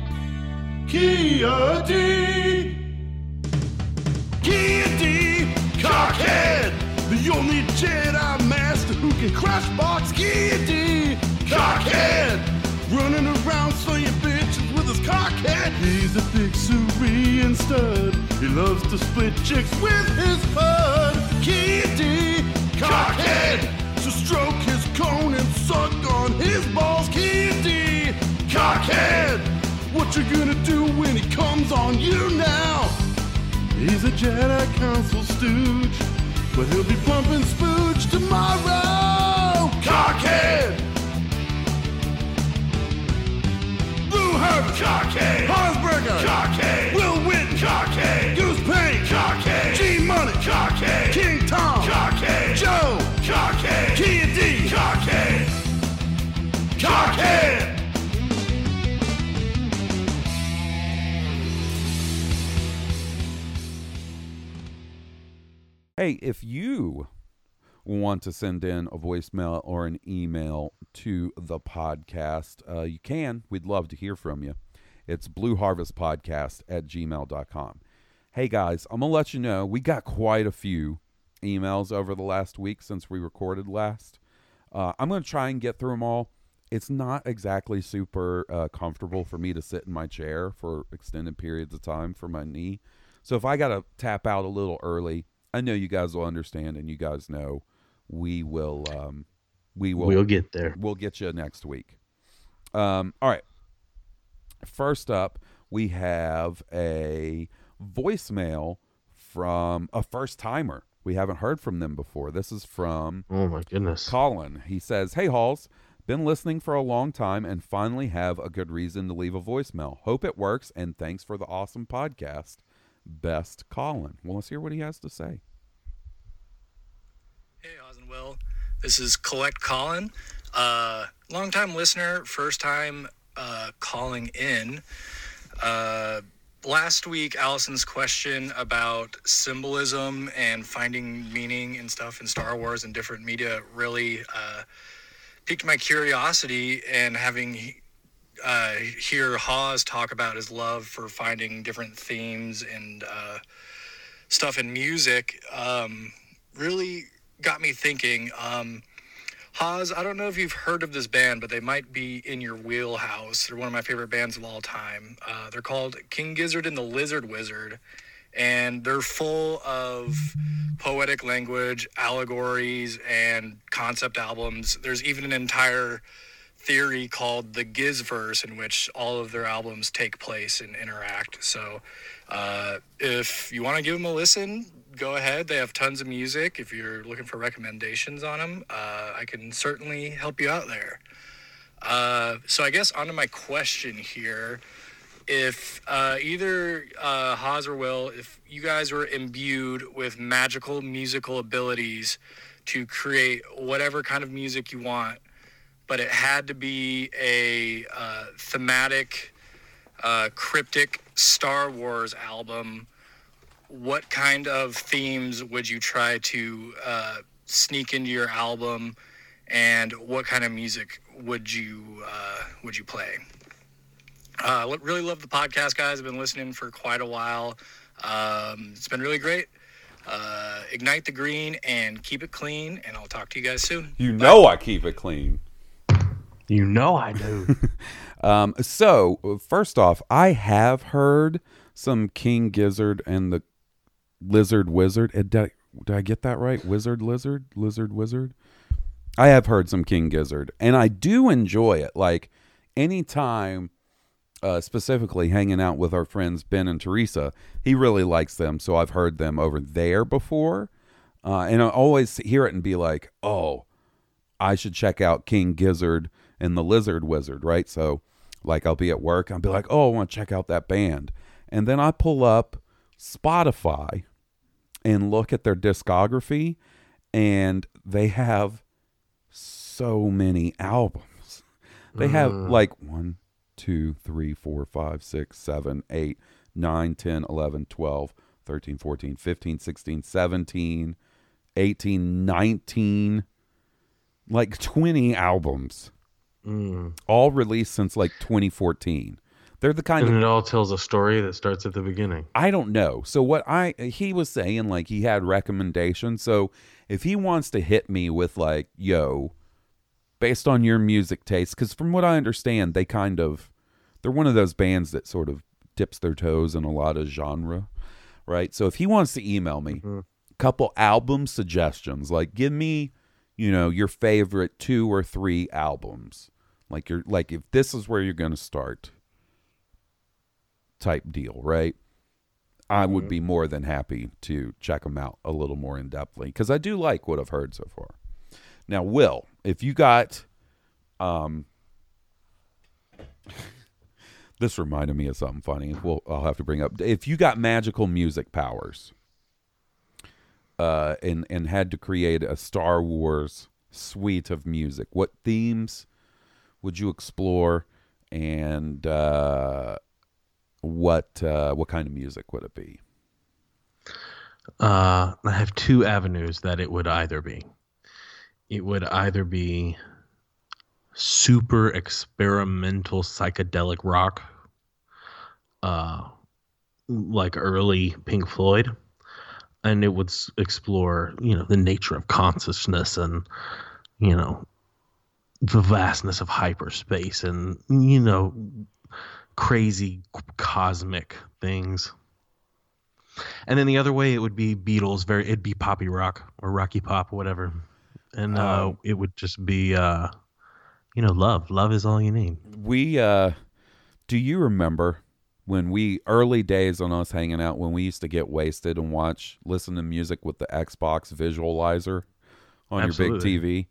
Kia D. Kia D. Cockhead. The only Jedi master who can crash box. Kia D. Cockhead. Running around slaying bitches with his cockhead. He's a big Syrian stud. He loves to split chicks with his bud. Kia D. Cockhead. To stroke his cone and suck on his balls, Kitty, cockhead. What you gonna do when he comes on you now? He's a Jedi Council stooge, but he'll be pumping spooge tomorrow, cockhead. Blue Harvest, cockhead. Harzberger, cockhead. Will Witten, cockhead. Goose Payne, cockhead. G Money, cockhead. King Tom, cockhead. Joe, cockhead. Kia D, cockhead. Cockhead. Hey, if you want to send in a voicemail or an email to the podcast, you can. We'd love to hear from you. It's blueharvestpodcast@gmail.com. Hey, guys, I'm going to let you know we got quite a few emails over the last week since we recorded last. I'm going to try and get through them all. It's not exactly super comfortable for me to sit in my chair for extended periods of time for my knee. So if I got to tap out a little early, I know you guys will understand, and you guys know we'll get there. We'll get you next week. All right. First up, we have a voicemail from a first timer. We haven't heard from them before. This is from Colin. He says, "Hey, Halls, been listening for a long time and finally have a good reason to leave a voicemail. Hope it works, and thanks for the awesome podcast. best Colin. Well, let's hear what he has to say. Hey, Oz and Will. This is Collect Colin. Long-time listener, first-time calling in. Last week, Allison's question about symbolism and finding meaning and stuff in Star Wars and different media really piqued my curiosity, and having hear Hawes talk about his love for finding different themes and stuff in music really got me thinking. Hawes, I don't know if you've heard of this band, but they might be in your wheelhouse. They're one of my favorite bands of all time. They're called King Gizzard and the Lizard Wizard, and they're full of poetic language, allegories, and concept albums. There's even an entire theory called the Gizverse, in which all of their albums take place and interact. So if you want to give them a listen, go ahead. They have tons of music. If you're looking for recommendations on them, I can certainly help you out there. So I guess onto my question here. If either Haas or Will, if you guys were imbued with magical musical abilities to create whatever kind of music you want, but it had to be a thematic, cryptic Star Wars album, what kind of themes would you try to sneak into your album, and what kind of music would you play? Really love the podcast, guys. I've been listening for quite a while. It's been really great. Ignite the green and keep it clean, and I'll talk to you guys soon. You know, bye. I keep it clean. You know I do. So, first off, I have heard some King Gizzard and the Lizard Wizard. Did I get that right? Wizard, Lizard, Lizard, Wizard. I have heard some King Gizzard, and I do enjoy it. Like, anytime, specifically hanging out with our friends Ben and Teresa, he really likes them, so I've heard them over there before. And I always hear it and be like, oh, I should check out King Gizzard and the Lizard Wizard, right? So, like, I'll be at work, I'll be like, oh, I want to check out that band. And then I pull up Spotify and look at their discography, and they have so many albums. They have, like, 1, 2, 3, 4, 5, 6, 7, 8, 9, 10, 11, 12, 13, 14, 15, 16, 17, 18, 19, like 20 albums, all released since like 2014. They're the kind, and it all tells a story that starts at the beginning. I don't know. So what he was saying, like, he had recommendations. So if he wants to hit me with like, yo, based on your music taste, because from what I understand, they're one of those bands that sort of dips their toes in a lot of genre, right? So if he wants to email me a couple album suggestions, like, give me, you know, your favorite 2 or 3 albums, like, you're like, if this is where you're going to start, type deal, right? I would be more than happy to check them out a little more in depthly, because I do like what I've heard so far. Now, Will, if you got, this reminded me of something funny. I'll have to bring up. If you got magical music powers, and had to create a Star Wars suite of music, what themes would you explore, and what kind of music would it be? I have 2 avenues that it would either be. It would either be super experimental psychedelic rock, like early Pink Floyd, and it would explore, you know, the nature of consciousness and, you know, the vastness of hyperspace and, you know, crazy cosmic things. And then the other way, it would be Beatles. It'd be poppy rock or Rocky Pop, whatever. And it would just be, you know, love. Love is all you need. We, do you remember when early days on us hanging out, when we used to get wasted and listen to music with the Xbox visualizer on your big TV?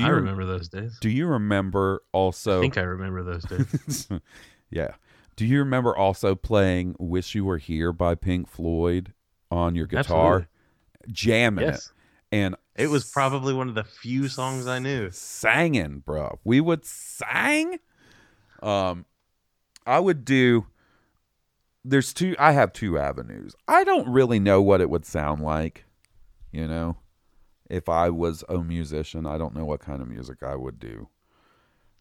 I remember those days. Do you remember also? I think I remember those days. Yeah. Do you remember also playing Wish You Were Here by Pink Floyd on your guitar? Absolutely. Jamming yes. it. And it was probably one of the few songs I knew. Singing, bro. We would sing. I would do... There's two... I have two avenues. I don't really know what it would sound like, you know? If I was a musician, I don't know what kind of music I would do.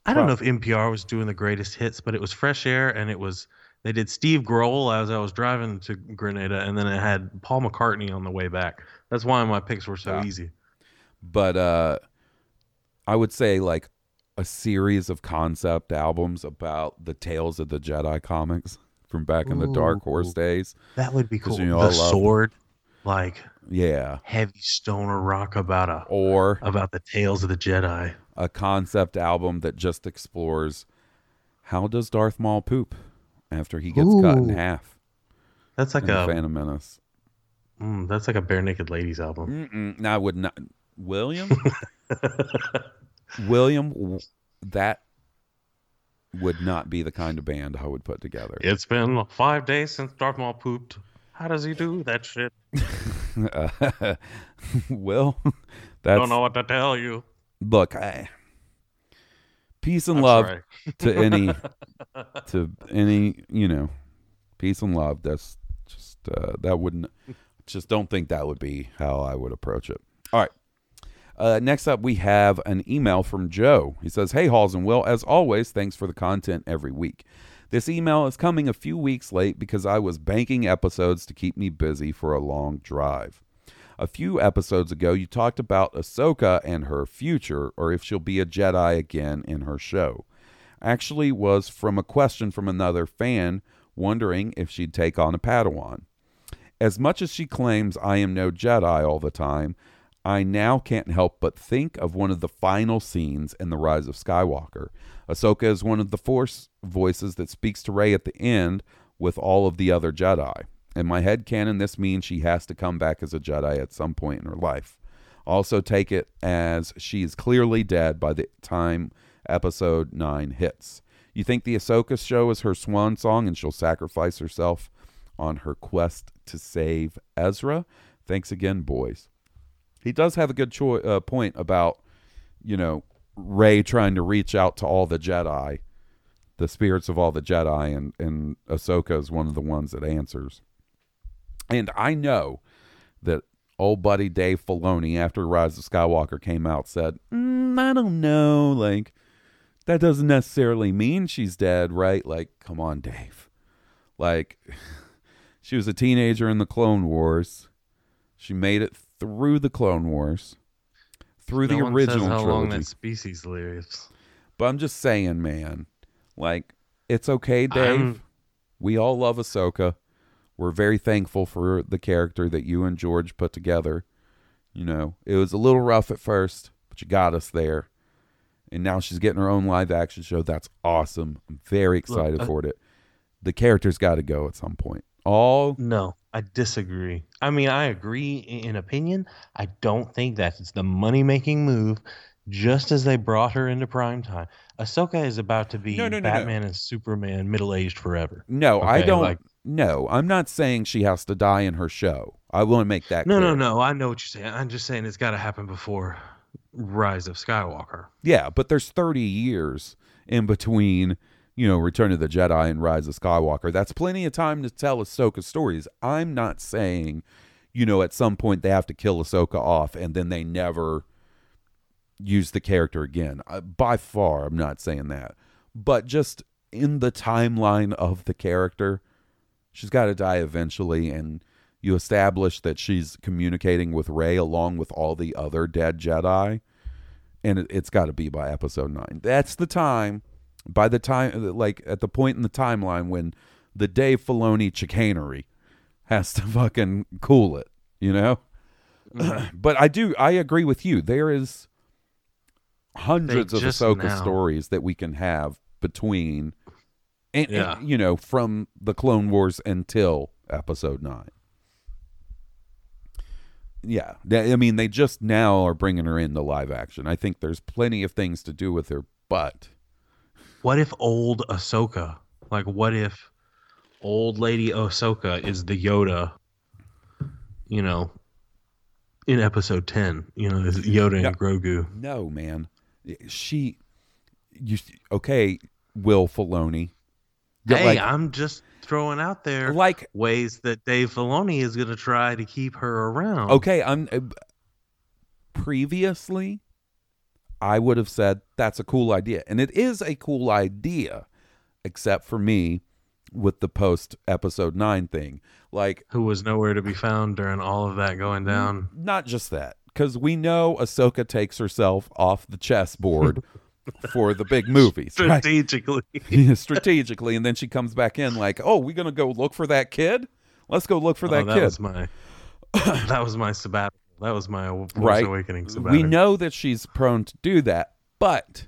I don't know if NPR was doing the greatest hits, but it was Fresh Air, and it was they did Steve Grohl as I was driving to Grenada, and then it had Paul McCartney on the way back. That's why my picks were so easy. But I would say like a series of concept albums about the Tales of the Jedi comics from back in the Dark Horse days. That would be cool. You know, the sword. Like heavy stoner rock about the Tales of the Jedi. A concept album that just explores how does Darth Maul poop after he gets cut in half. That's like a Phantom Menace. That's like a Bare Naked Ladies album. No, I would not. William, that would not be the kind of band I would put together. It's been 5 days since Darth Maul pooped. How does he do that shit? Well, that's... Don't know what to tell you. Look, peace and love to any, you know, peace and love. That's just, that wouldn't, just don't think that would be how I would approach it. All right. Next up, we have an email from Joe. He says, "Hey, Halls and Will, as always, thanks for the content every week. This email is coming a few weeks late because I was banking episodes to keep me busy for a long drive. A few episodes ago, you talked about Ahsoka and her future, or if she'll be a Jedi again in her show. Actually, was from a question from another fan wondering if she'd take on a Padawan. As much as she claims I am no Jedi all the time, I now can't help but think of one of the final scenes in The Rise of Skywalker. Ahsoka is one of the Force voices that speaks to Rey at the end with all of the other Jedi. In my headcanon, this means she has to come back as a Jedi at some point in her life. Also take it as she is clearly dead by the time episode 9 hits. You think the Ahsoka show is her swan song and she'll sacrifice herself on her quest to save Ezra? Thanks again, boys." He does have a good point about, you know, Rey trying to reach out to all the Jedi, the spirits of all the Jedi, and Ahsoka is one of the ones that answers. And I know that old buddy Dave Filoni, after Rise of Skywalker came out, said, I don't know, like, that doesn't necessarily mean she's dead, right? Like, come on, Dave. Like, she was a teenager in the Clone Wars. She made it through the Clone Wars, through the original trilogy. No one says how long that species lives. But I'm just saying, man, like, it's okay, Dave. We all love Ahsoka. We're very thankful for the character that you and George put together. You know, it was a little rough at first, but you got us there. And now she's getting her own live action show. That's awesome. I'm very excited for it. The character's got to go at some point. No, I disagree. I mean, I agree in opinion. I don't think that it's the money-making move, just as they brought her into primetime. Ahsoka is about to be Batman and Superman middle-aged forever. No, okay? I don't... Like, no, I'm not saying she has to die in her show. I want to make that clear. No. I know what you're saying. I'm just saying it's got to happen before Rise of Skywalker. Yeah, but there's 30 years in between, you know, Return of the Jedi and Rise of Skywalker. That's plenty of time to tell Ahsoka stories. I'm not saying, you know, at some point they have to kill Ahsoka off and then they never use the character again. By far, I'm not saying that. But just in the timeline of the character... She's got to die eventually, and you establish that she's communicating with Rey along with all the other dead Jedi, and it's got to be by episode 9. That's the time, by the time, like at the point in the timeline when the Dave Filoni chicanery has to fucking cool it, you know? Mm-hmm. But I agree with you. There is hundreds of Ahsoka stories that we can have between... And, you know, from the Clone Wars until episode 9. Yeah. I mean, they just now are bringing her into live action. I think there's plenty of things to do with her, but... What if old Ahsoka, Like, what if old lady Ahsoka is the Yoda, you know, in episode 10, you know, is Yoda and Grogu? No, man. Okay, Will Filoni. Hey, like, I'm just throwing out there like ways that Dave Filoni is going to try to keep her around. Okay, previously, I would have said that's a cool idea. And it is a cool idea, except for me with the post-episode 9 thing. Like, who was nowhere to be found during all of that going down. Not just that, because we know Ahsoka takes herself off the chessboard for the big movies. Strategically. Right? Strategically. And then she comes back in like, oh, we're going to go look for that kid? Let's go look for that kid. That was my sabbatical. That was my Force Awakening sabbatical. We know that she's prone to do that, but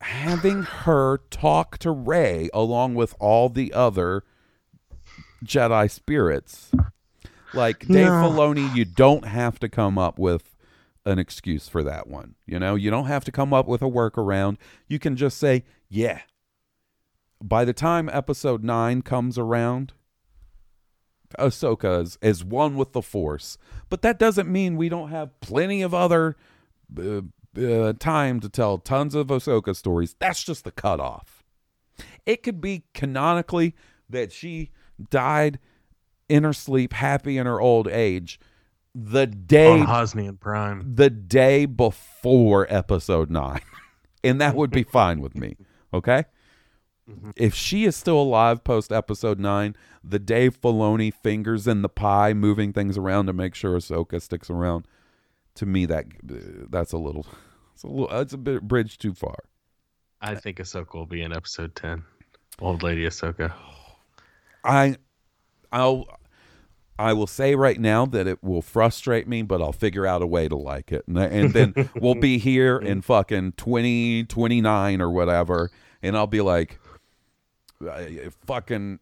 having her talk to Rey along with all the other Jedi spirits, like Dave Filoni, you don't have to come up with an excuse for that one. You know, you don't have to come up with a workaround. You can just say, yeah, by the time episode 9 comes around, Ahsoka is one with the Force. But that doesn't mean we don't have plenty of other time to tell tons of Ahsoka stories. That's just the cutoff. It could be canonically that she died in her sleep, happy in her old age, the day on Hosnian Prime, the day before episode 9, and that would be fine with me. Okay. If she is still alive post episode 9, the Dave Filoni fingers in the pie, moving things around to make sure Ahsoka sticks around, to me that's a bit bridge too far. I think Ahsoka will be in episode 10. Old lady Ahsoka. I will say right now that it will frustrate me, but I'll figure out a way to like it, and then we'll be here in fucking 2029 or whatever, and I'll be like, fucking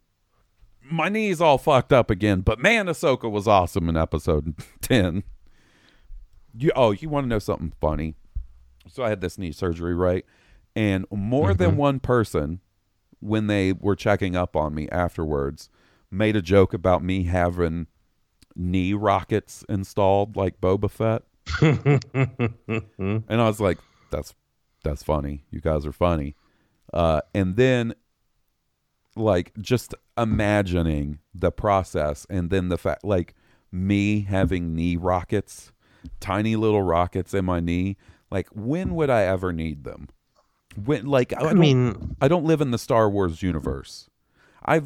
my knee's all fucked up again, but man, Ahsoka was awesome in episode 10. You want to know something funny? So I had this knee surgery, right? And more than one person, when they were checking up on me afterwards, made a joke about me having knee rockets installed like Boba Fett. And I was like, that's funny. You guys are funny. And then, like, just imagining the process, and then the fact, like, me having knee rockets, tiny little rockets in my knee. Like, when would I ever need them? When, like, I don't live in the Star Wars universe.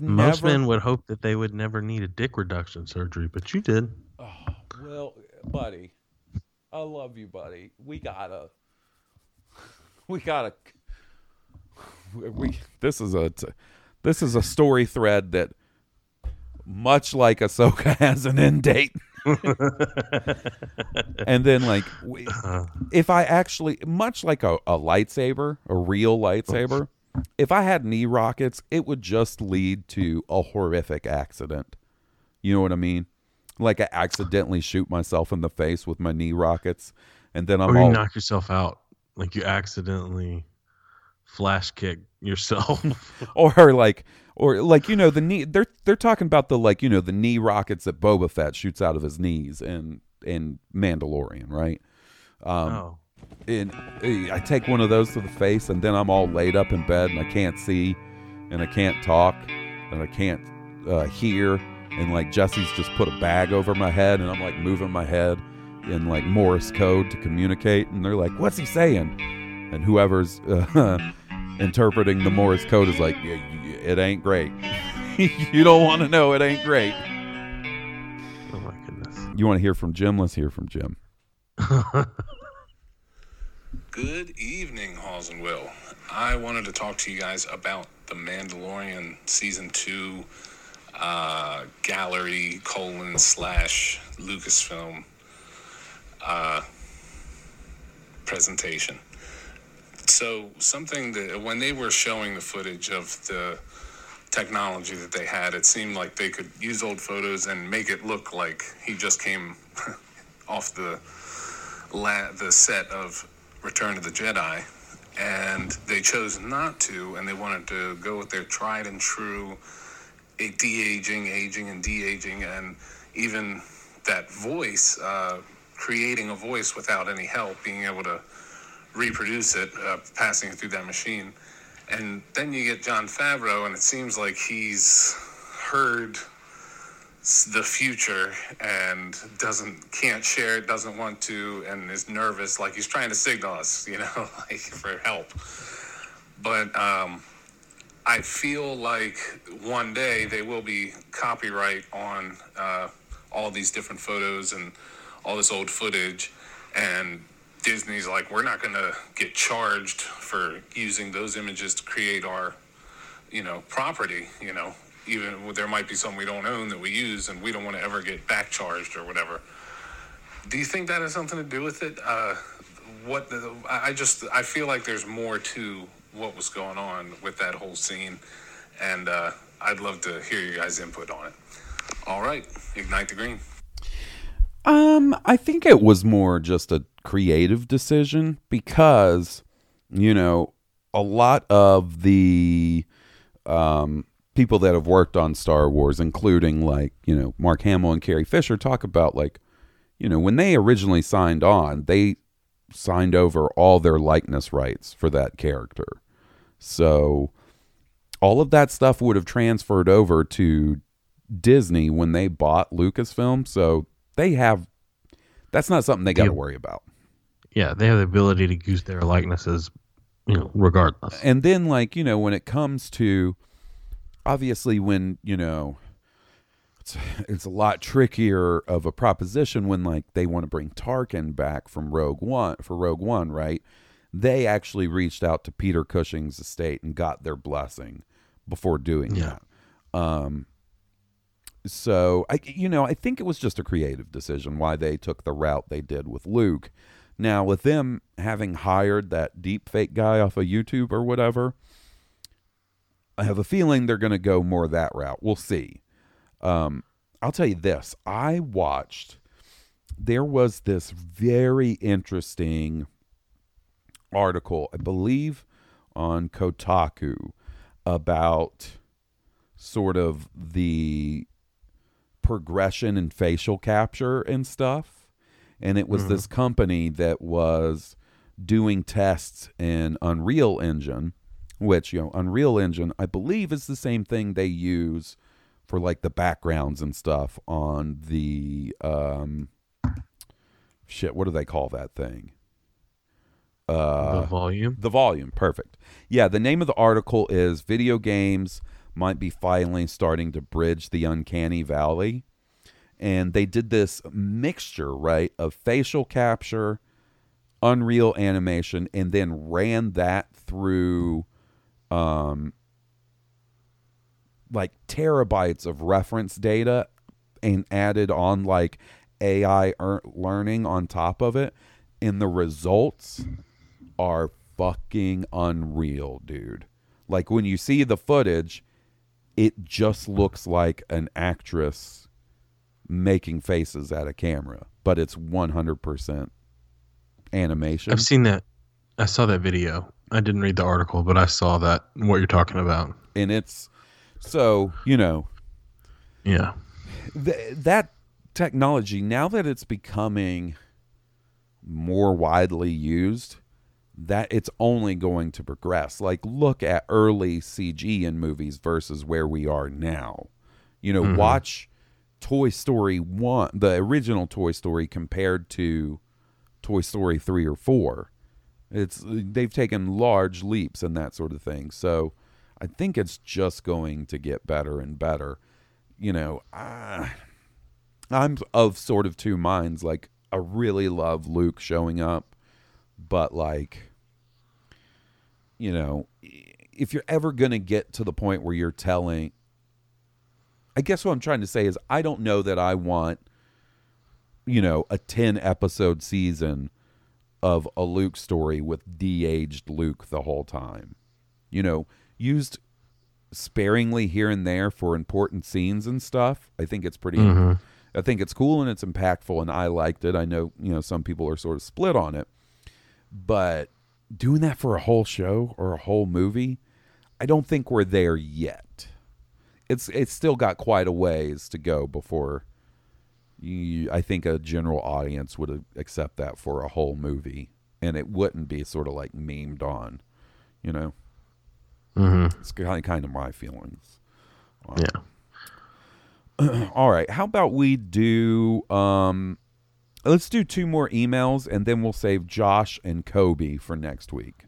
Most men would hope that they would never need a dick reduction surgery, but you did. Oh, well, buddy, I love you, buddy. This is a story thread that, much like Ahsoka, has an end date. And then, like, if I actually, much like a lightsaber, a real lightsaber, if I had knee rockets, it would just lead to a horrific accident. You know what I mean? Like, I accidentally shoot myself in the face with my knee rockets, and then I'm you knock yourself out, like you accidentally flash kick yourself. or like you know, the knee, they're talking about the, like, you know, the knee rockets that Boba Fett shoots out of his knees in Mandalorian, right? And I take one of those to the face, and then I'm all laid up in bed, and I can't see, and I can't talk, and I can't hear, and like Jessie's just put a bag over my head, and I'm like moving my head in like Morse code to communicate, and they're like, what's he saying? And whoever's interpreting the Morse code is like, it ain't great. You don't want to know, it ain't great. Oh my goodness. You want to hear from Jim? Let's hear from Jim. Good evening, Halls and Will. I wanted to talk to you guys about The Mandalorian Season 2 gallery / Lucasfilm presentation. So something that when they were showing the footage of the technology that they had, it seemed like they could use old photos and make it look like he just came off the set of Return of the Jedi and they chose not to, and they wanted to go with their tried and true de-aging, and even that voice, creating a voice without any help, being able to reproduce it, passing it through that machine. And then you get Jon Favreau, and it seems like he's heard the future and can't share it, doesn't want to, and is nervous, like he's trying to signal us, like for help. But I feel like one day they will be copyright on all these different photos and all this old footage, and Disney's like, we're not going to get charged for using those images to create our, property, even there might be some we don't own that we use, and we don't want to ever get back charged or whatever. Do you think that has something to do with it? I feel like there's more to what was going on with that whole scene, and I'd love to hear your guys' input on it. All right, Ignite the Green. I think it was more just a creative decision because, a lot of the people that have worked on Star Wars, including Mark Hamill and Carrie Fisher, talk about when they originally signed on, they signed over all their likeness rights for that character. So all of that stuff would have transferred over to Disney when they bought Lucasfilm. So that's not something they got to worry about. Yeah, they have the ability to use their likenesses, regardless. And then, when it comes to, obviously, when, it's a lot trickier of a proposition when, they want to bring Tarkin back from Rogue One, right? They actually reached out to Peter Cushing's estate and got their blessing before doing that. So, I think it was just a creative decision why they took the route they did with Luke. Now, with them having hired that deep fake guy off of YouTube or whatever, I have a feeling they're going to go more that route. We'll see. I'll tell you this. There was this very interesting article, I believe, on Kotaku about sort of the progression in facial capture and stuff. And it was this company that was doing tests in Unreal Engine, which, Unreal Engine, I believe, is the same thing they use for the backgrounds and stuff on the, what do they call that thing? The volume. The volume. Perfect. Yeah. The name of the article is Video Games Might Be Finally Starting to Bridge the Uncanny Valley. And they did this mixture, right, of facial capture, Unreal animation, and then ran that through terabytes of reference data and added on AI learning on top of it. And the results are fucking unreal, dude. When you see the footage, it just looks like an actress making faces at a camera, but it's 100% animation. I've seen that. I saw that video. I didn't read the article, but I saw that, what you're talking about. And it's yeah. That technology, now that it's becoming more widely used, that it's only going to progress. Look at early CG in movies versus where we are now. Watch Toy Story 1, the original Toy Story, compared to Toy Story 3 or 4. They've taken large leaps and that sort of thing. So I think it's just going to get better and better. I'm of sort of two minds. I really love Luke showing up, but if you're ever going to get to the point where you're telling, I guess what I'm trying to say is, I don't know that I want, a 10-episode season of a Luke story with de-aged Luke the whole time, used sparingly here and there for important scenes and stuff. I think it's I think it's cool and it's impactful, and I liked it. I know, some people are sort of split on it, but doing that for a whole show or a whole movie, I don't think we're there yet. It's still got quite a ways to go before I think a general audience would accept that for a whole movie, and it wouldn't be sort of like memed on, you know. Mm-hmm. It's kind of my feelings. Yeah. All right. How about we do? Let's do two more emails, and then we'll save Josh and Kobe for next week.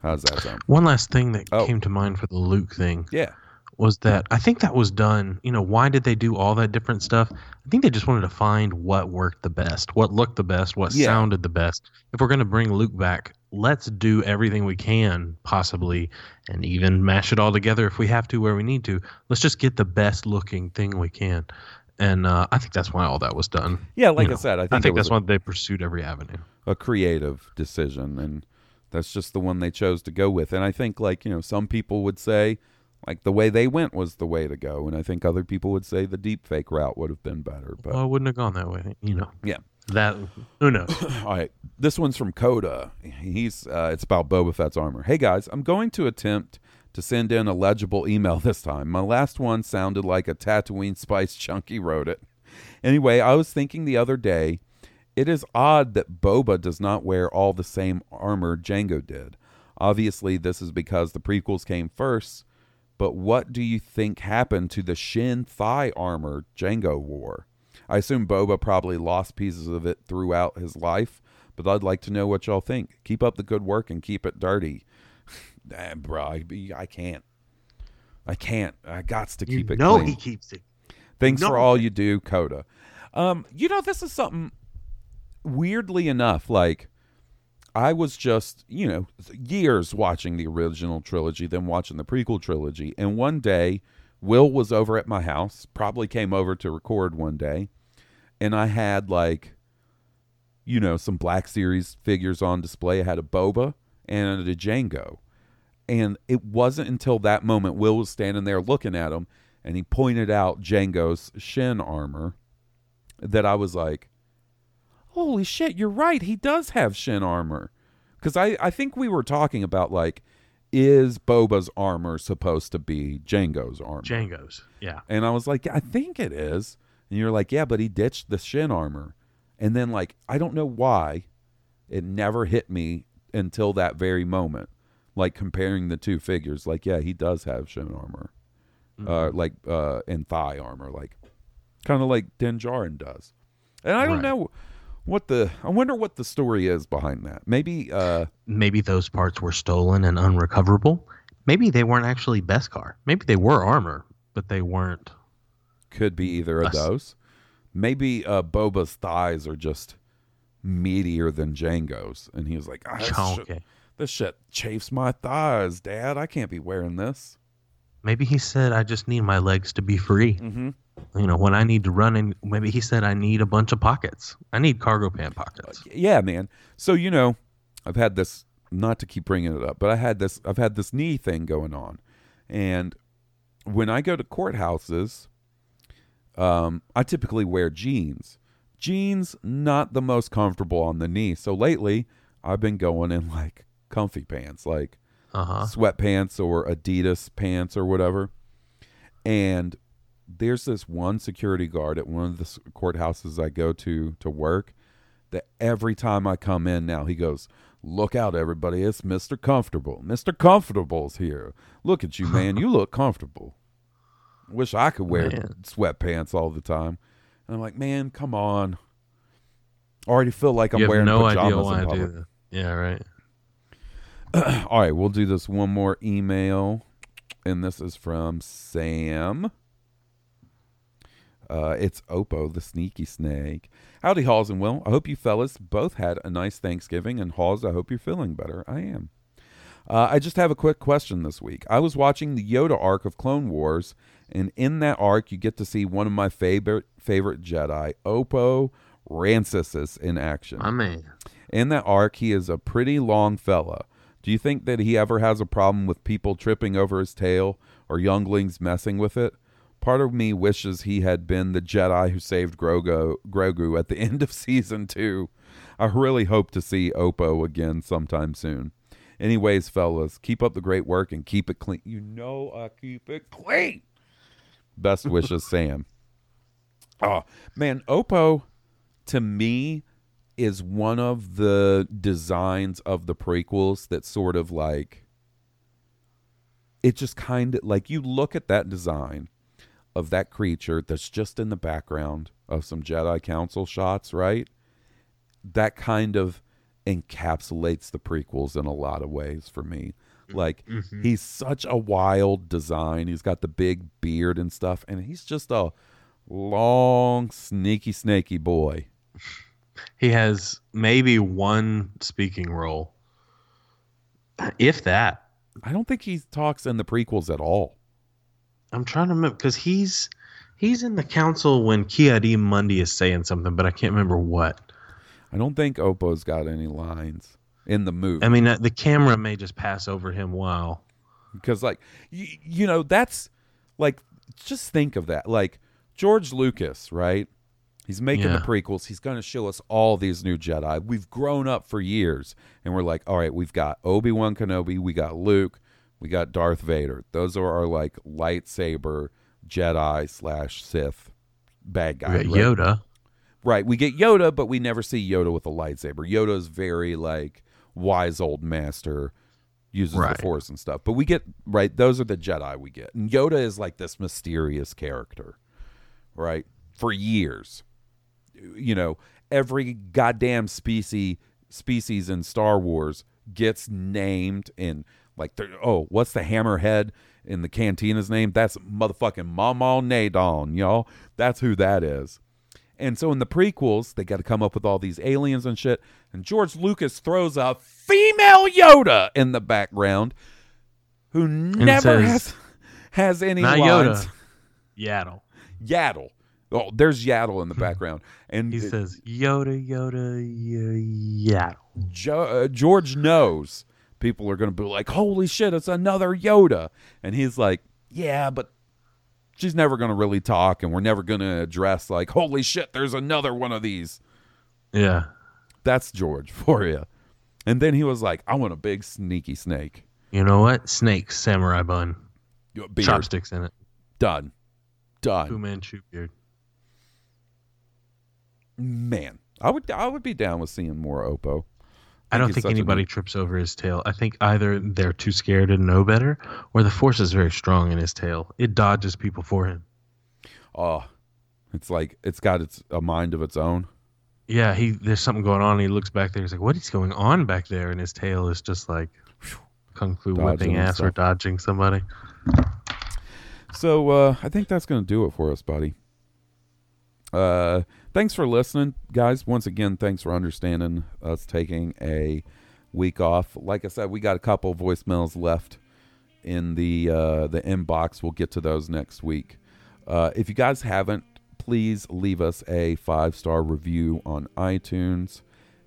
How's that sound? One last thing that came to mind for the Luke thing. Yeah. Was that I think that was done. You know, why did they do all that different stuff? I think they just wanted to find what worked the best, what looked the best, what sounded the best. If we're going to bring Luke back, let's do everything we can possibly and even mash it all together if we have to where we need to. Let's just get the best looking thing we can. And I think that's why all that was done. Yeah, like I said, I think that's why they pursued every avenue. A creative decision, and that's just the one they chose to go with. And I think, like, you know, some people would say, like, the way they went was the way to go, and I think other people would say the deep fake route would have been better. But I wouldn't have gone that way, you know. Yeah. That, who knows? All right. This one's from Coda. He's it's about Boba Fett's armor. Hey, guys, I'm going to attempt to send in a legible email this time. My last one sounded like a Tatooine Spice Chunky wrote it. Anyway, I was thinking the other day, it is odd that Boba does not wear all the same armor Jango did. Obviously, this is because the prequels came first, but what do you think happened to the shin thigh armor Jango wore? I assume Boba probably lost pieces of it throughout his life, but I'd like to know what y'all think. Keep up the good work and keep it dirty. Damn, bro, I can't. I gots to keep it clean. No, he keeps it. Thanks for all you do, Coda. You know, this is something, weirdly enough, like, I was just, you know, years watching the original trilogy, then watching the prequel trilogy, and one day, Will was over at my house, probably came over to record one day, and I had, like, you know, some Black Series figures on display. I had a Boba and a Jango, and it wasn't until that moment Will was standing there looking at him, and he pointed out Jango's shin armor, that I was like, holy shit, you're right, he does have shin armor. Because I think we were talking about, like, is Boba's armor supposed to be Jango's armor? Jango's, yeah. And I was like, I think it is. And you're like, yeah, but he ditched the shin armor. And then, like, I don't know why it never hit me until that very moment. Like, comparing the two figures, like, yeah, he does have shin armor. Mm-hmm. And thigh armor, like, kind of like Din Djarin does. And I don't know... I wonder what the story is behind that. Maybe maybe those parts were stolen and unrecoverable. Maybe they weren't actually Beskar. Maybe they were armor, but they weren't. Could be either of those. Maybe Boba's thighs are just meatier than Jango's, and he was like, "This shit chafes my thighs, Dad. I can't be wearing this." Maybe he said, "I just need my legs to be free." Mm-hmm. You know, when I need to run, and maybe he said, I need a bunch of pockets. I need cargo pant pockets. Yeah, man. So, you know, I've had this, not to keep bringing it up, but I've had this knee thing going on. And when I go to courthouses, I typically wear jeans. Jeans, not the most comfortable on the knee. So lately, I've been going in like comfy pants, like sweatpants or Adidas pants or whatever. And there's this one security guard at one of the courthouses I go to work that every time I come in now, he goes, look out, everybody. It's Mr. Comfortable. Mr. Comfortable's here. Look at you, man. You look comfortable. Wish I could wear sweatpants all the time. And I'm like, man, come on. I already feel like I'm wearing pajamas in public. Yeah, right. All right, we'll do this one more email. And this is from Sam. It's Oppo, the sneaky snake. Howdy, Halls and Will. I hope you fellas both had a nice Thanksgiving. And Halls, I hope you're feeling better. I am. I just have a quick question this week. I was watching the Yoda arc of Clone Wars, and in that arc, you get to see one of my favorite Jedi, Oppo Rancisis, in action. I mean, in that arc, he is a pretty long fella. Do you think that he ever has a problem with people tripping over his tail or younglings messing with it? Part of me wishes he had been the Jedi who saved Grogu at the end of season 2. I really hope to see Oppo again sometime soon. Anyways, fellas, keep up the great work and keep it clean. You know I keep it clean. Best wishes, Sam. Oh, man, Oppo, to me, is one of the designs of the prequels that sort of like, it just kind of, like, you look at that design of that creature that's just in the background of some Jedi Council shots, right? That kind of encapsulates the prequels in a lot of ways for me. Like, mm-hmm. He's such a wild design. He's got the big beard and stuff, and he's just a long, sneaky, snaky boy. He has maybe one speaking role, if that. I don't think he talks in the prequels at all. I'm trying to remember, because he's in the council when Ki-Adi Mundi is saying something, but I can't remember what. I don't think Oppo's got any lines in the movie. I mean, the camera may just pass over him while. Because, like, you know, that's, like, just think of that. Like, George Lucas, right? He's making the prequels. He's going to show us all these new Jedi. We've grown up for years, and we're like, all right, we've got Obi-Wan Kenobi, we got Luke, we got Darth Vader. Those are our, like, lightsaber Jedi / Sith bad guy. We got Yoda. Right, we get Yoda, but we never see Yoda with a lightsaber. Yoda's very, like, wise old master, uses the Force and stuff. But we get, right, those are the Jedi we get. And Yoda is, like, this mysterious character, right, for years. You know, every goddamn species in Star Wars gets named in, like, what's the hammerhead in the cantina's name? That's motherfucking Mama Nadon, y'all. That's who that is. And so in the prequels, they got to come up with all these aliens and shit. And George Lucas throws a female Yoda in the background who never has any lines. Yoda. Yaddle. Oh, there's Yaddle in the background, and he says, "Yoda, Yoda, Yaddle." George knows people are going to be like, "Holy shit, it's another Yoda," and he's like, "Yeah, but she's never going to really talk, and we're never going to address like, holy shit, there's another one of these." Yeah, that's George for you. And then he was like, "I want a big sneaky snake." You know what? Snake, samurai bun, beard. Chopsticks in it. Done. Fu Manchu beard. Man, I would be down with seeing more Oppo. I don't think anybody trips over his tail. I think either they're too scared and know better, or the Force is very strong in his tail. It dodges people for him. Oh, it's like it's got a mind of its own. Yeah, there's something going on. He looks back there. He's like, "What is going on back there?" And his tail is just like kung fu whipping ass or dodging somebody. So I think that's going to do it for us, buddy. Thanks for listening, guys. Once again, thanks for understanding us taking a week off. Like I said, we got a couple voicemails left in the inbox. We'll get to those next week. If you guys haven't, please leave us a 5-star review on iTunes. It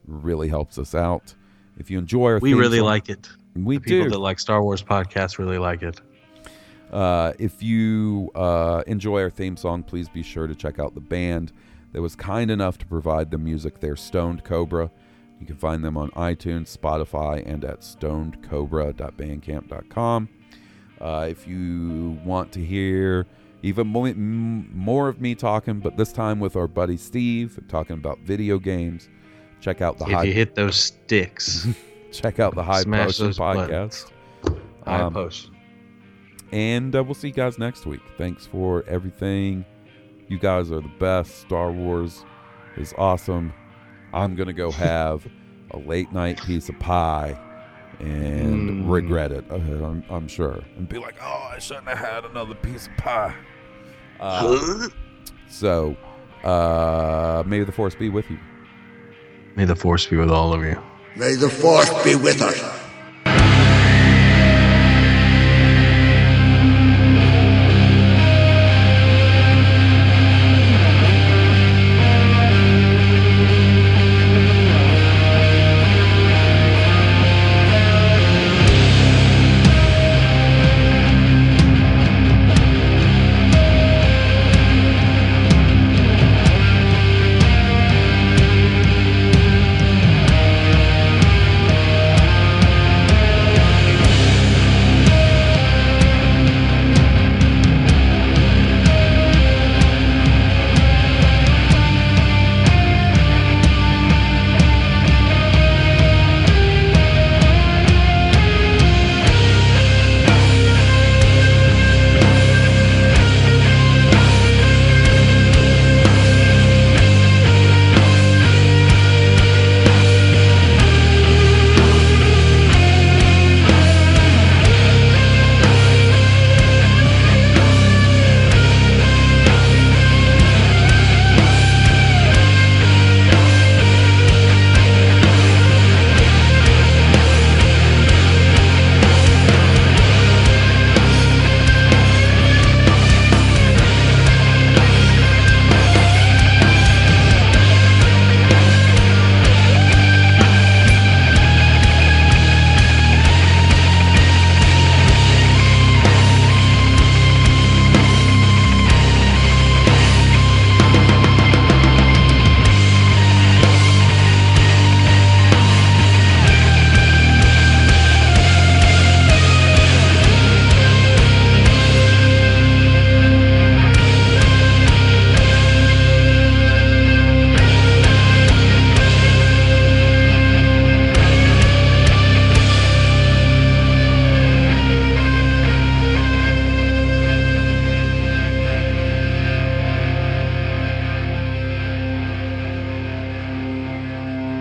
really helps us out. If you enjoy our theme song, we really like it. We do. People that like Star Wars podcasts really like it. If you enjoy our theme song, please be sure to check out the band that was kind enough to provide the music. They're Stoned Cobra. You can find them on iTunes, Spotify, and at stonedcobra.bandcamp.com. If you want to hear even more of me talking, but this time with our buddy Steve, talking about video games, check out the High... If you hit those sticks. Check out the High Potion podcast. High Potion. And we'll see you guys next week. Thanks for everything. You guys are the best. Star Wars is awesome. I'm going to go have a late night piece of pie and regret it, I'm sure. And be like, oh, I shouldn't have had another piece of pie. So may the Force be with you. May the Force be with all of you. May the Force be with us.